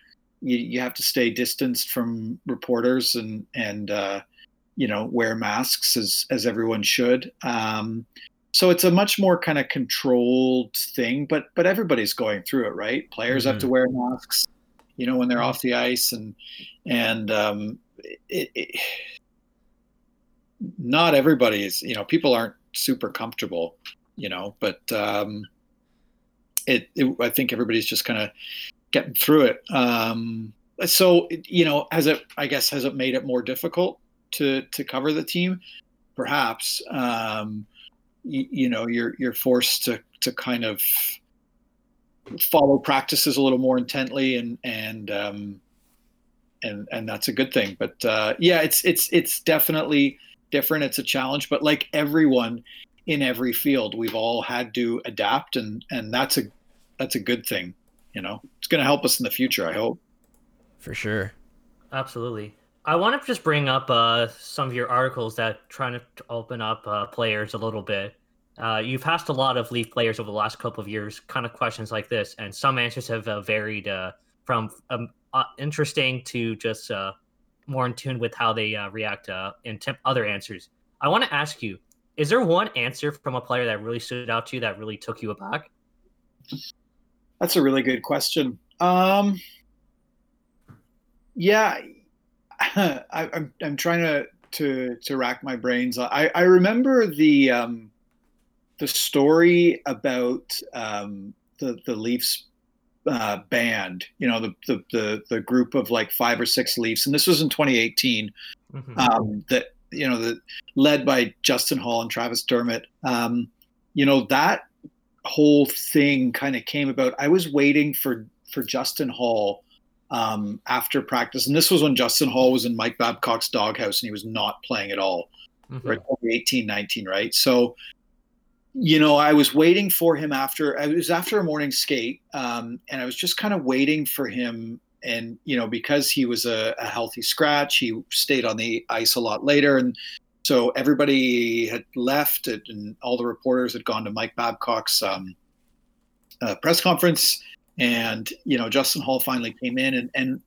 You, you have to stay distanced from reporters and, and uh, you know, wear masks as, as everyone should. Um, so it's a much more kind of controlled thing, but, but everybody's going through it, right? Players mm-hmm. have to wear masks, you know, when they're off the ice, and, and um, it, it, not everybody is, you know, people aren't super comfortable, you know, but um, it, it I think everybody's just kind of getting through it. Um, so, you know, has it, I guess, has it made it more difficult to, to cover the team? Perhaps, um, you, you know, you're, you're forced to, to kind of follow practices a little more intently, and, and, um, and, and that's a good thing. But, uh, yeah, it's, it's, it's definitely different. It's a challenge, but like everyone in every field, we've all had to adapt, and, and that's a, that's a good thing. You know, it's going to help us in the future, I hope. For sure. Absolutely. I want to just bring up uh, some of your articles that trying to open up uh, players a little bit. Uh, you've asked a lot of Leaf players over the last couple of years, kind of questions like this, and some answers have uh, varied uh, from um, uh, interesting to just uh, more in tune with how they uh, react uh, in temp- other answers. I want to ask you, is there one answer from a player that really stood out to you that really took you aback? That's a really good question. Um, yeah, I, I'm I'm trying to, to to rack my brains. I I remember the um, the story about um, the the Leafs uh, band. You know, the, the the the group of like five or six Leafs, and this was in twenty eighteen. Mm-hmm. Um, that you know, that led by Justin Hall and Travis Dermott. Um, you know that. Whole thing kind of came about. I was waiting for, for Justin Hall um, after practice. And this was when Justin Hall was in Mike Babcock's doghouse and he was not playing at all. Mm-hmm. Right? eighteen, nineteen, right? So, you know, I was waiting for him after, I was after a morning skate um, and I was just kind of waiting for him. And, you know, because he was a, a healthy scratch, he stayed on the ice a lot later. And so everybody had left, and all the reporters had gone to Mike Babcock's um, uh, press conference. And, you know, Justin Hall finally came in. And, and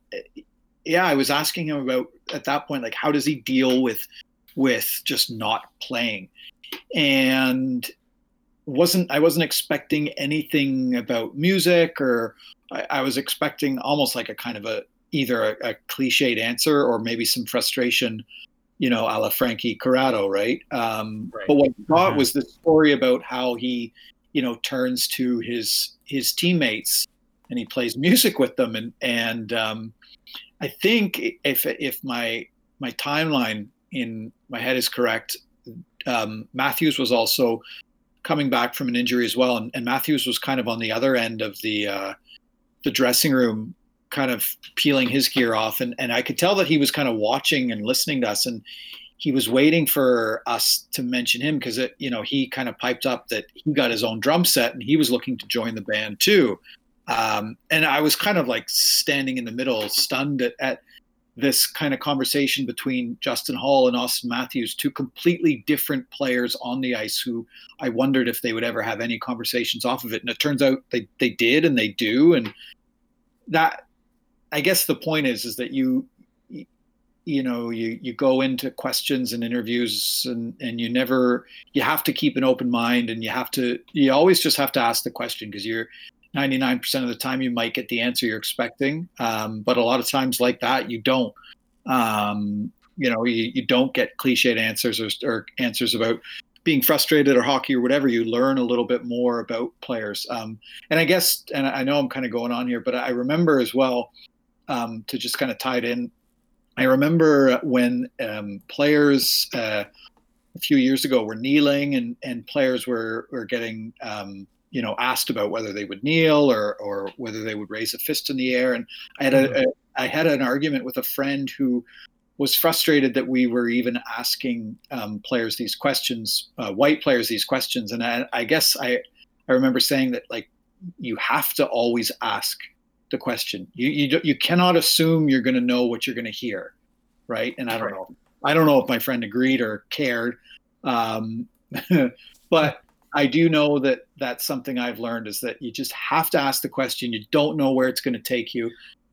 yeah, I was asking him about, at that point, like, how does he deal with with just not playing? And wasn't I wasn't expecting anything about music, or I, I was expecting almost like a kind of a either a, a cliched answer or maybe some frustration, you know, a la Frankie Corrado, right? Um, right. But what I thought uh-huh. was the story about how he, you know, turns to his his teammates and he plays music with them. And and um, I think if if my my timeline in my head is correct, um, Matthews was also coming back from an injury as well, and, and Matthews was kind of on the other end of the uh, the dressing room, kind of peeling his gear off. And, and I could tell that he was kind of watching and listening to us. And he was waiting for us to mention him because, it, you know, he kind of piped up that he got his own drum set and he was looking to join the band too. Um, and I was kind of like standing in the middle, stunned at, at this kind of conversation between Justin Hall and Austin Matthews, two completely different players on the ice who I wondered if they would ever have any conversations off of it. And it turns out they, they did, and they do. And that, I guess the point is, is that you, you know, you, you go into questions and interviews, and, and you never, you have to keep an open mind, and you have to, you always just have to ask the question, because you're ninety-nine percent of the time you might get the answer you're expecting. Um, but a lot of times like that, you don't, um, you know, you, you don't get cliched answers or, or answers about being frustrated or hockey or whatever. You learn a little bit more about players. Um, and I guess, and I know I'm kind of going on here, but I remember as well, Um, to just kind of tie it in, I remember when um, players uh, a few years ago were kneeling, and, and players were were getting um, you know, asked about whether they would kneel or or whether they would raise a fist in the air. And I had a, a I had an argument with a friend who was frustrated that we were even asking um, players these questions, uh, white players these questions. And I, I guess I I remember saying that, like, you have to always ask the question. You you you cannot assume you're going to know what you're going to hear, right? And I don't know. I don't know if my friend agreed or cared, um, but I do know that that's something I've learned, is that you just have to ask the question. You don't know where it's going to take you.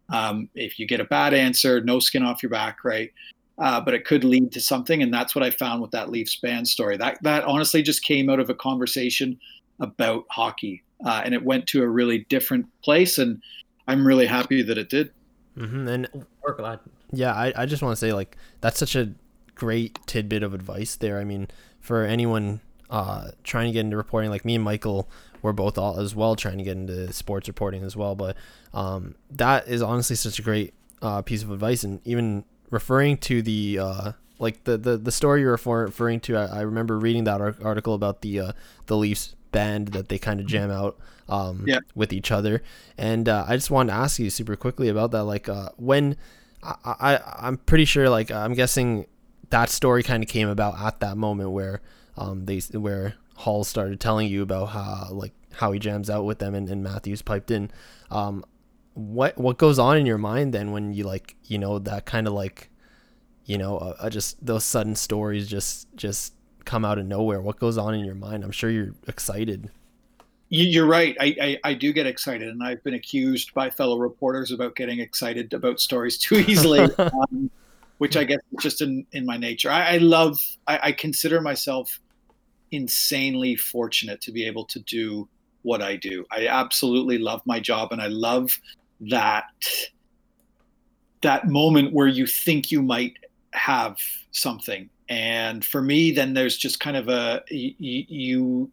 Um, if you get a bad answer, no skin off your back, right? Uh, but it could lead to something, and that's what I found with that Leafs band story. That that honestly just came out of a conversation about hockey, uh, and it went to a really different place, and I'm really happy that it did. Mm-hmm. And we're glad. Yeah, I, I just want to say, like, that's such a great tidbit of advice there. I mean, for anyone uh, trying to get into reporting, like me and Michael We're both all as well trying to get into sports reporting as well. But um, that is honestly such a great uh, piece of advice. And even referring to the uh, like the, the, the story you're referring to, I, I remember reading that article about the uh, the Leafs band that they kind of jam out um, yeah. with each other. And uh, I just wanted to ask you super quickly about that. Like uh, when I, I I'm pretty sure like I'm guessing that story kind of came about at that moment where um they where Hall started telling you about how like how he jams out with them and, and Matthews piped in. Um what what goes on in your mind then when you like you know that kind of like you know uh, just those sudden stories just just come out of nowhere? What goes on in your mind? I'm sure you're excited. You're right. I, I, I do get excited, and I've been accused by fellow reporters about getting excited about stories too easily, um, which I guess is just in, in my nature. I, I love, I, I consider myself insanely fortunate to be able to do what I do. I absolutely love my job, and I love that, that moment where you think you might have something. And for me, then there's just kind of a, you, you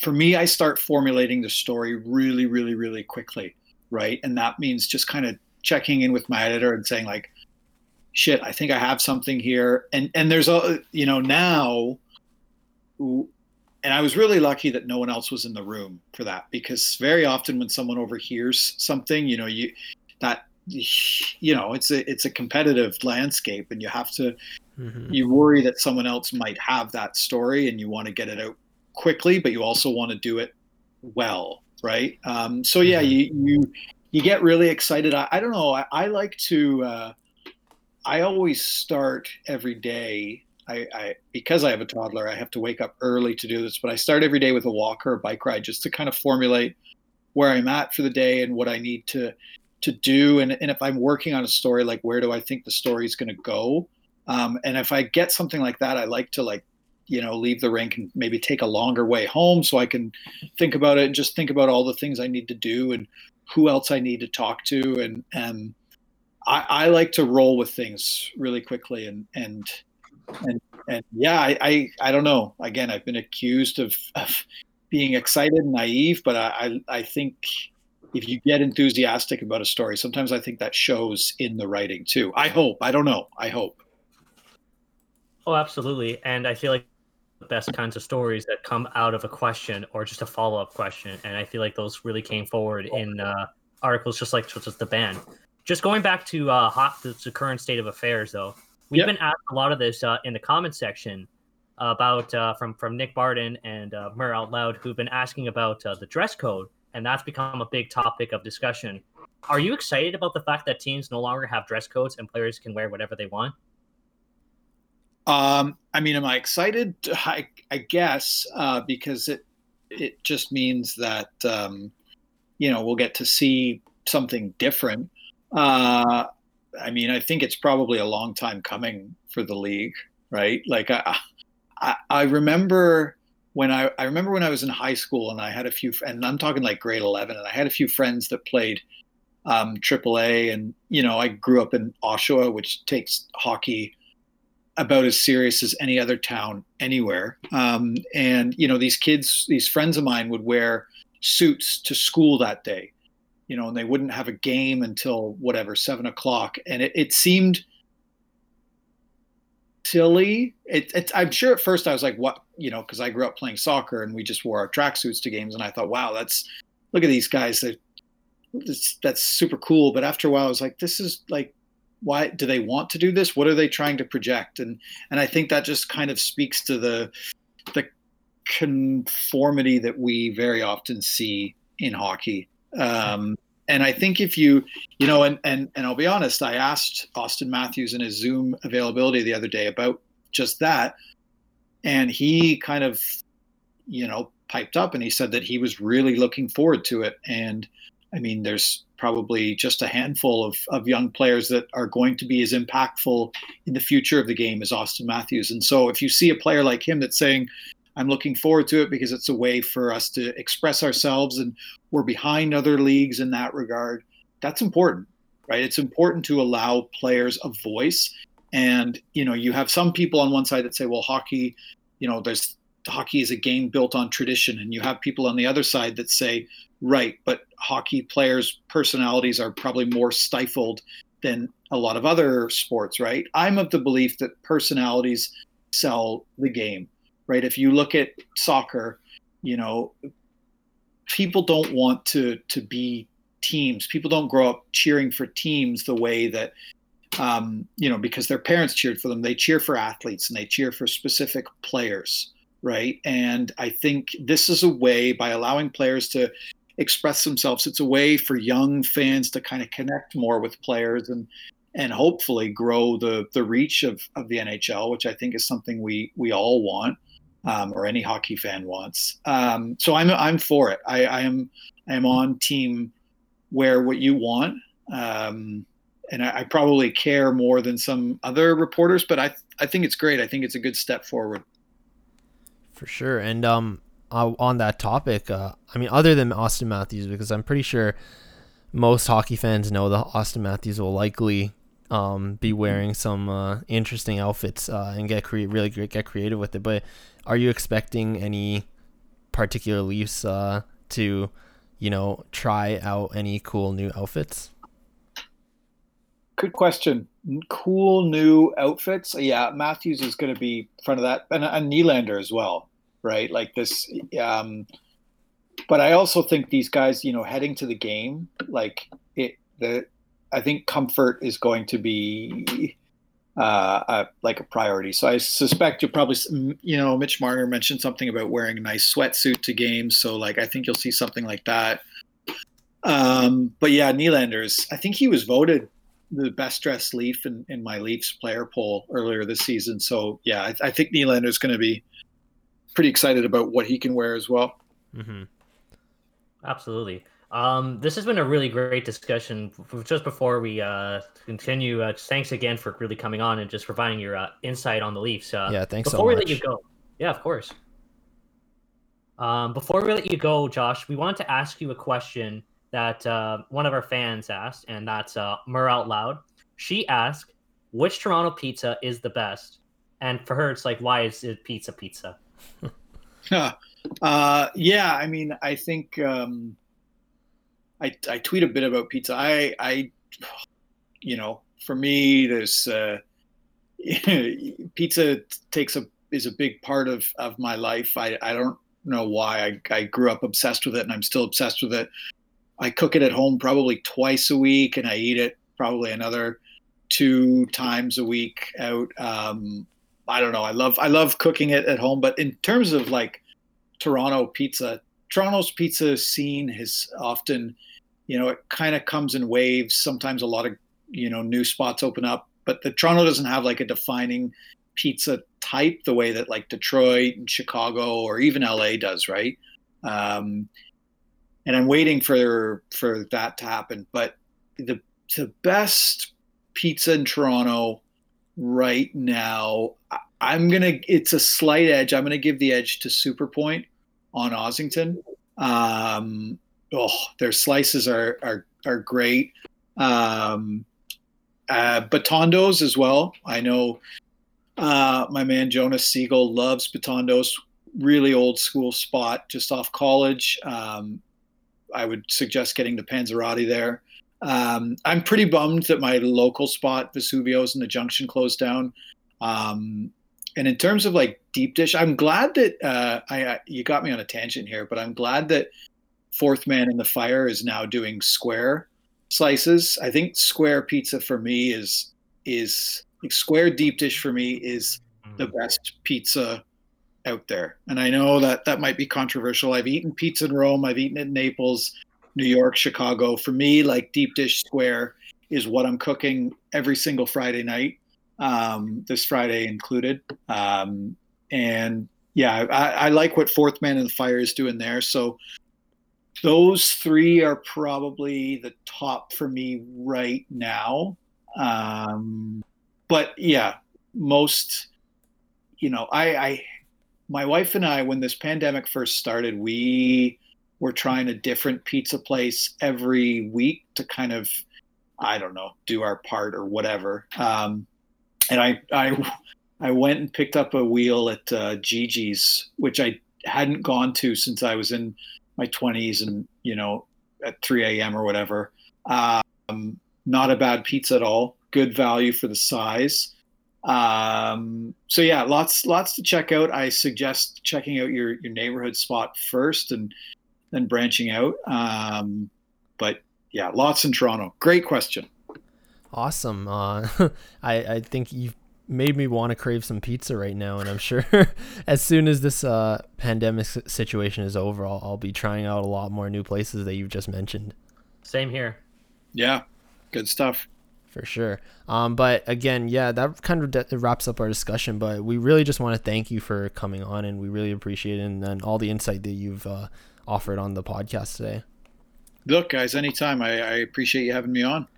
for me, I start formulating the story really, really, really quickly, right? And that means just kind of checking in with my editor and saying like, shit, I think I have something here. And and there's, a, you know, now, and I was really lucky that no one else was in the room for that, because very often when someone overhears something, you know, you that, you know, it's a it's a competitive landscape, and you have to, mm-hmm. you worry that someone else might have that story, and you want to get it out quickly, but you also want to do it well, right? Um, so yeah, you, you you get really excited. I, I don't know. I, I like to. Uh, I always start every day. I, I because I have a toddler, I have to wake up early to do this. But I start every day with a walk or a bike ride, just to kind of formulate where I'm at for the day and what I need to to do. And and if I'm working on a story, like where do I think the story is going to go? Um, and if I get something like that, I like to like. you know, leave the rink and maybe take a longer way home so I can think about it and just think about all the things I need to do and who else I need to talk to. And, and I, I like to roll with things really quickly. And, and, and, and yeah, I, I, I don't know, again, I've been accused of, of being excited and naive, but I, I, I think if you get enthusiastic about a story, sometimes I think that shows in the writing too. I hope, I don't know. I hope. Oh, absolutely. And I feel like the best kinds of stories that come out of a question or just a follow-up question, and I feel like those really came forward in uh articles just like just the band. Just going back to uh hot the, the current state of affairs though, we've yep. been asked a lot of this uh in the comment section about uh from from Nick Barden and uh Murr Out Loud, who've been asking about uh, the dress code, and that's become a big topic of discussion. Are you excited about the fact that teams no longer have dress codes and players can wear whatever they want? Um, I mean, am I excited? I, I guess, uh, because it, it just means that, um, you know, we'll get to see something different. Uh, I mean, I think it's probably a long time coming for the league, right? Like I, I, I remember when I, I remember when I was in high school and I had a few, and I'm talking like grade eleven, and I had a few friends that played, um, triple A, and, you know, I grew up in Oshawa, which takes hockey about as serious as any other town anywhere. Um, and, you know, these kids, these friends of mine would wear suits to school that day, you know, and they wouldn't have a game until whatever, seven o'clock. And it, it seemed silly. It, it, I'm sure at first I was like, what, you know, because I grew up playing soccer and we just wore our tracksuits to games. And I thought, wow, that's, look at these guys. That that's super cool. But after a while I was like, this is like, why do they want to do this? What are they trying to project? And and I think that just kind of speaks to the the conformity that we very often see in hockey. Um, and I think if you, you know, and, and, and I'll be honest, I asked Austin Matthews in his Zoom availability the other day about just that. And he kind of, you know, piped up and he said that he was really looking forward to it. And I mean, there's probably just a handful of, of young players that are going to be as impactful in the future of the game as Austin Matthews. And so if you see a player like him that's saying, I'm looking forward to it because it's a way for us to express ourselves and we're behind other leagues in that regard, that's important, right? It's important to allow players a voice. And, you know, you have some people on one side that say, well, hockey, you know, there's hockey is a game built on tradition. And you have people on the other side that say, right, but hockey players' personalities are probably more stifled than a lot of other sports, right? I'm of the belief that personalities sell the game, right? If you look at soccer, you know, people don't want to to be teams. People don't grow up cheering for teams the way that, um, you know, because their parents cheered for them. They cheer for athletes and they cheer for specific players, right? And I think this is a way, by allowing players to express themselves, it's a way for young fans to kind of connect more with players and and hopefully grow the the reach of of the N H L, which I think is something we we all want, um, or any hockey fan wants. Um, so I'm I'm for it. I, I am I am on team wear what you want, um, and I, I probably care more than some other reporters, but I I think it's great. I think it's a good step forward. For sure, and um. Uh, on that topic, uh, I mean, other than Austin Matthews, because I'm pretty sure most hockey fans know that Austin Matthews will likely um, be wearing some uh, interesting outfits uh, and get cre- really get creative with it. But are you expecting any particular Leafs uh, to, you know, try out any cool new outfits? Good question. Cool new outfits. Yeah, Matthews is going to be in front of that, and, and Nylander as well. Right. Like this. Um, but I also think these guys, you know, heading to the game, like it, the, I think comfort is going to be uh, a, like a priority. So I suspect you'll probably, you know, Mitch Marner mentioned something about wearing a nice sweatsuit to games. So like, I think you'll see something like that. Um, but yeah, Nylander's, I think he was voted the best dressed Leaf in, in my Leafs player poll earlier this season. So yeah, I, I think Nylander's going to be pretty excited about what he can wear as well. Mm-hmm. Absolutely. Um, this has been a really great discussion. Just before we uh, continue, uh, thanks again for really coming on and just providing your uh, insight on the Leafs. Uh, yeah, thanks so much. Before we let you go, yeah, of course. Um, before we let you go, Josh, we wanted to ask you a question that uh, one of our fans asked, and that's uh, Mur Out Loud. She asked, which Toronto pizza is the best? And for her, it's like, why is it pizza pizza? uh yeah I mean I think um I I tweet a bit about pizza. I I you know for me there's uh pizza takes a is a big part of of my life. I I don't know why I I grew up obsessed with it, and I'm still obsessed with it. I cook it at home probably twice a week, and I eat it probably another two times a week out. um I don't know. I love I love cooking it at home. But in terms of like Toronto pizza, Toronto's pizza scene has often, you know, it kind of comes in waves. Sometimes a lot of, you know, new spots open up. But the Toronto doesn't have like a defining pizza type the way that like Detroit and Chicago or even L A does, right? Um, and I'm waiting for for that to happen. But the the best pizza in Toronto right now, I'm gonna it's a slight edge. I'm gonna give the edge to Superpoint on Ossington. Um oh their slices are are are great. Um uh Batondo's as well. I know uh my man Jonas Siegel loves Batondo's, really old school spot just off College. Um I would suggest getting the Panzerati there. Um, I'm pretty bummed that my local spot, Vesuvio's in the Junction, closed down. Um, and in terms of like deep dish, I'm glad that uh, I, I you got me on a tangent here, but I'm glad that Fourth Man in the Fire is now doing square slices. I think square pizza for me is is like square deep dish for me is the best pizza out there. And I know that that might be controversial. I've eaten pizza in Rome. I've eaten it in Naples, New York, Chicago. For me, like deep dish square is what I'm cooking every single Friday night, um, this Friday included. Um, and yeah, I, I like what Fourth Man in the Fire is doing there. So those three are probably the top for me right now. Um, but yeah, most, you know, I, I, my wife and I, when this pandemic first started, we We're trying a different pizza place every week to kind of, I don't know, do our part or whatever. Um, and I, I, I went and picked up a wheel at uh, Gigi's, which I hadn't gone to since I was in my twenties and, you know, at three a.m. or whatever. Um, not a bad pizza at all. Good value for the size. Um, so, yeah, lots lots to check out. I suggest checking out your, your neighborhood spot first and then branching out. Um, but, yeah, lots in Toronto. Great question. Awesome. Uh, I, I think you've made me want to crave some pizza right now, and I'm sure as soon as this uh pandemic situation is over, I'll, I'll be trying out a lot more new places that you've just mentioned. Same here. Yeah, good stuff for sure. Um but again, yeah, that kind of de- wraps up our discussion, but we really just want to thank you for coming on, and we really appreciate it, and, and all the insight that you've uh, offered on the podcast today. Look, guys, anytime. I, I appreciate you having me on.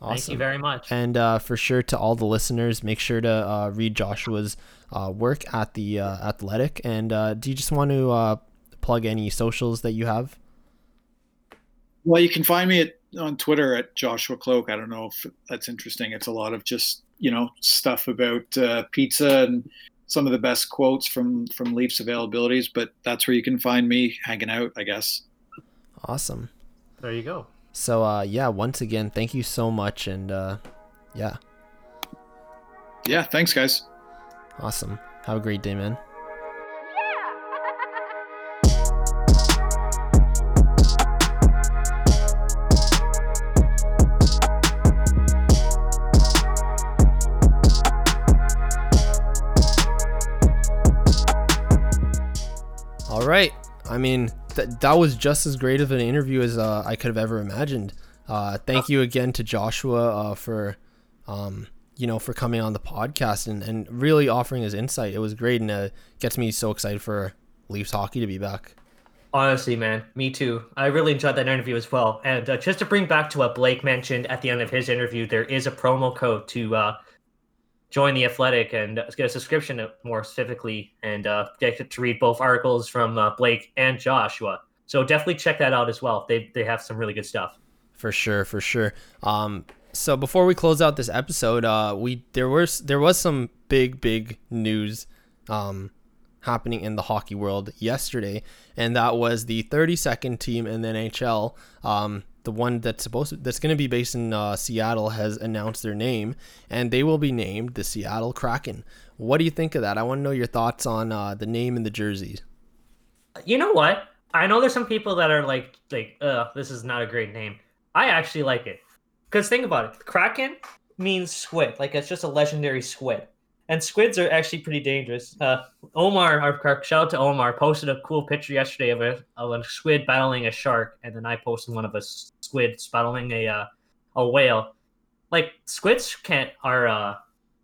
Awesome. Thank you very much. And uh, for sure, to all the listeners, make sure to uh, read Joshua's uh, work at The uh, Athletic. And uh, do you just want to uh, plug any socials that you have? Well, you can find me at, on Twitter at Joshua Kloke. I don't know if that's interesting. It's a lot of just, you know, stuff about uh, pizza and some of the best quotes from, from Leafs availabilities. But that's where you can find me hanging out, I guess. Awesome. There you go. So, uh, yeah, once again, thank you so much. And, uh, yeah. Yeah, thanks, guys. Awesome. Have a great day, man. Yeah. All right. I mean... That, that was just as great of an interview as uh, I could have ever imagined. Uh, thank you again to Joshua uh, for, um, you know, for coming on the podcast and, and really offering his insight. It was great, and uh, gets me so excited for Leafs hockey to be back. Honestly, man, me too. I really enjoyed that interview as well. And uh, just to bring back to what Blake mentioned at the end of his interview, there is a promo code to uh, join The Athletic and get a subscription more specifically, and uh, get to read both articles from uh, Blake and Joshua. So definitely check that out as well. They they have some really good stuff. For sure, for sure. Um, so before we close out this episode, uh, we there was there was some big big news um, happening in the hockey world yesterday, and that was the thirty-second team in the N H L. Um, The one that's supposed to, that's going to be based in uh, Seattle has announced their name, and they will be named the Seattle Kraken. What do you think of that? I want to know your thoughts on uh, the name and the jerseys. You know what? I know there's some people that are like, like, uh, this is not a great name. I actually like it, because think about it. Kraken means squid. Like, it's just a legendary squid, and squids are actually pretty dangerous. Uh, Omar, our, shout out to Omar, posted a cool picture yesterday of a, of a squid battling a shark, and then I posted one of a squid battling a uh, a whale. Like, squids can't are uh,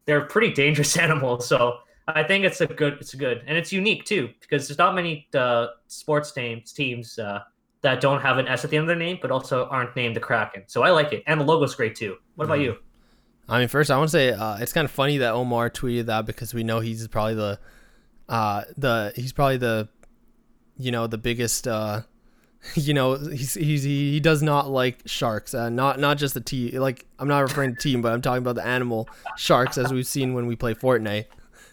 they're pretty dangerous animals, so I think it's a good it's good and it's unique too, because there's not many uh, sports teams teams uh, that don't have an S at the end of their name, but also aren't named the Kraken. So I like it, and the logo's great too. What mm-hmm. about you? I mean, first, I want to say uh, it's kind of funny that Omar tweeted that, because we know he's probably the, uh, the he's probably the, you know, the biggest, uh, you know, he's, he's he does not like sharks, uh, not not just the team. Like, I'm not referring to team, but I'm talking about the animal sharks, as we've seen when we play Fortnite.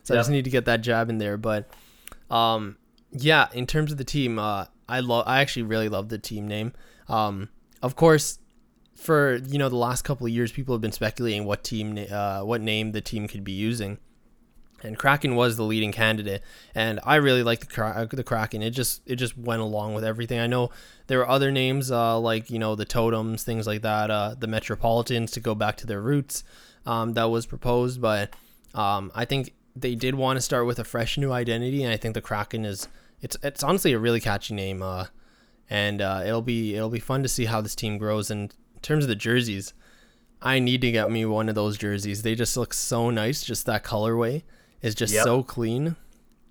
So yeah. I just need to get that jab in there. But, um, yeah, in terms of the team, uh, I love. I actually really love the team name. Um, of course. For, you know, the last couple of years, people have been speculating what team, uh, what name the team could be using, and Kraken was the leading candidate. And I really like the Kra- the Kraken. It just it just went along with everything. I know there were other names uh, like, you know, the Totems, things like that, uh, the Metropolitans, to go back to their roots. Um, that was proposed, but um, I think they did want to start with a fresh new identity, and I think the Kraken is it's it's honestly a really catchy name, uh, and uh, it'll be it'll be fun to see how this team grows. And in terms of the jerseys, I need to get me one of those jerseys. They just look so nice. Just that colorway is just yep. so clean.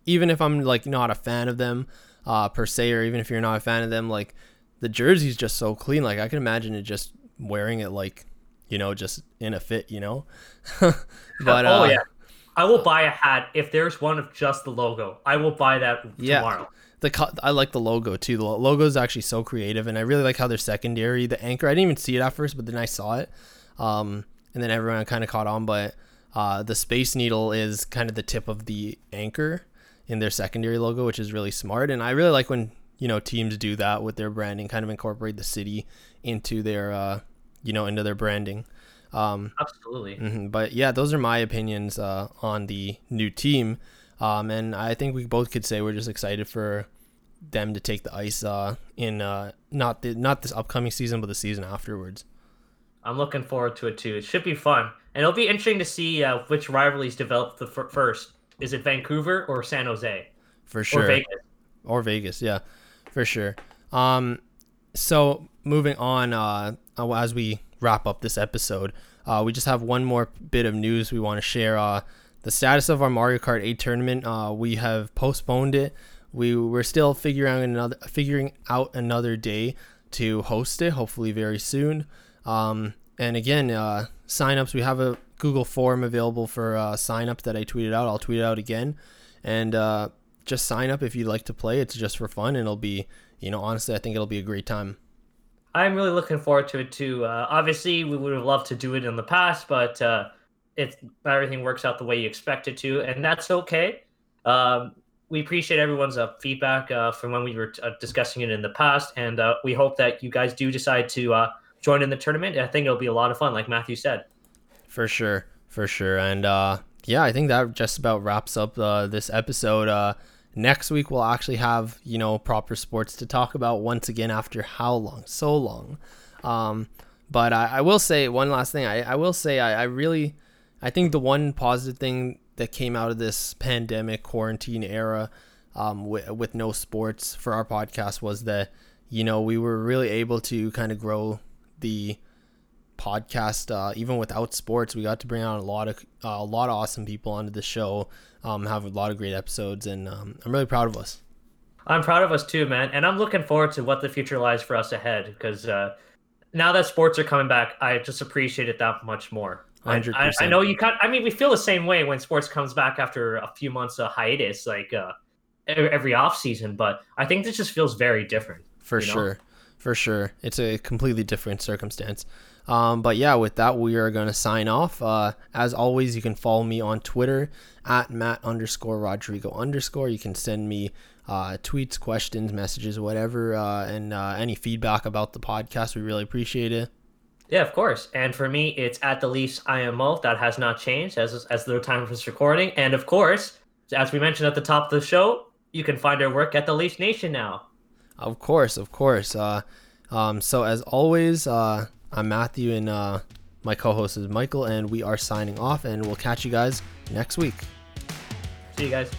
Even if I'm like not a fan of them uh, per se, or even if you're not a fan of them, like the jersey's just so clean. Like, I can imagine it just wearing it, like, you know, just in a fit, you know. but oh uh, yeah, I will buy a hat if there's one of just the logo. I will buy that yeah. tomorrow. The co- I like the logo too. The logo is actually so creative, and I really like how they're secondary. The anchor, I didn't even see it at first, but then I saw it, um, and then everyone kind of caught on. But Uh, the Space Needle is kind of the tip of the anchor in their secondary logo, which is really smart. And I really like when, you know, teams do that with their branding, kind of incorporate the city into their, uh, you know, into their branding. Um, Absolutely. Mm-hmm. But yeah, those are my opinions uh, on the new team. Um, and I think we both could say we're just excited for them to take the ice uh, in uh, not the, not this upcoming season, but the season afterwards. I'm looking forward to it too. It should be fun. And it'll be interesting to see uh, which rivalries develop the f- first. Is it Vancouver or San Jose? For sure. Or Vegas. Or Vegas, yeah, for sure. Um, so moving on, uh, as we wrap up this episode, uh, we just have one more bit of news we want to share. Uh, the status of our Mario Kart eight tournament, uh, we have postponed it. We we're still figuring another figuring out another day to host it. Hopefully very soon. Um, and again, uh, signups. We have a Google form available for uh, signups that I tweeted out. I'll tweet it out again, and uh, just sign up if you'd like to play. It's just for fun, and it'll be, you know, honestly, I think it'll be a great time. I'm really looking forward to it too. Uh, obviously, we would have loved to do it in the past, but uh, it everything works out the way you expect it to, and that's okay. Um, we appreciate everyone's uh, feedback uh, from when we were t- uh, discussing it in the past, and uh, we hope that you guys do decide to uh, join in the tournament. I think it'll be a lot of fun, like Matthew said. For sure, for sure, and uh, yeah, I think that just about wraps up uh, this episode. Uh, next week we'll actually have, you know, proper sports to talk about once again after how long, so long. Um, but I, I will say one last thing. I, I will say I, I really, I think the one positive thing that came out of this pandemic quarantine era, um, with, with no sports for our podcast, was that, you know, we were really able to kind of grow the podcast uh even without sports. We got to bring out a lot of uh, a lot of awesome people onto the show, um have a lot of great episodes, and um, I'm really proud of us. I'm proud of us too, man, and I'm looking forward to what the future lies for us ahead, because uh now that sports are coming back, I just appreciate it that much more. one hundred percent. I, I know you can't I mean we feel the same way when sports comes back after a few months of hiatus, like uh every off season, but I think this just feels very different for sure know? For sure. It's a completely different circumstance. Um, but yeah, with that, we are going to sign off. Uh, as always, you can follow me on Twitter at Matt underscore Rodrigo underscore. You can send me uh, tweets, questions, messages, whatever, uh, and uh, any feedback about the podcast. We really appreciate it. Yeah, of course. And for me, it's at the Leafs I M O. That has not changed as, as the time of this recording. And of course, as we mentioned at the top of the show, you can find our work at the Leafs Nation now. Of course, of course. Uh, um, so as always... Uh, I'm Matthew, and uh, my co-host is Michael, and we are signing off, and we'll catch you guys next week. See you guys.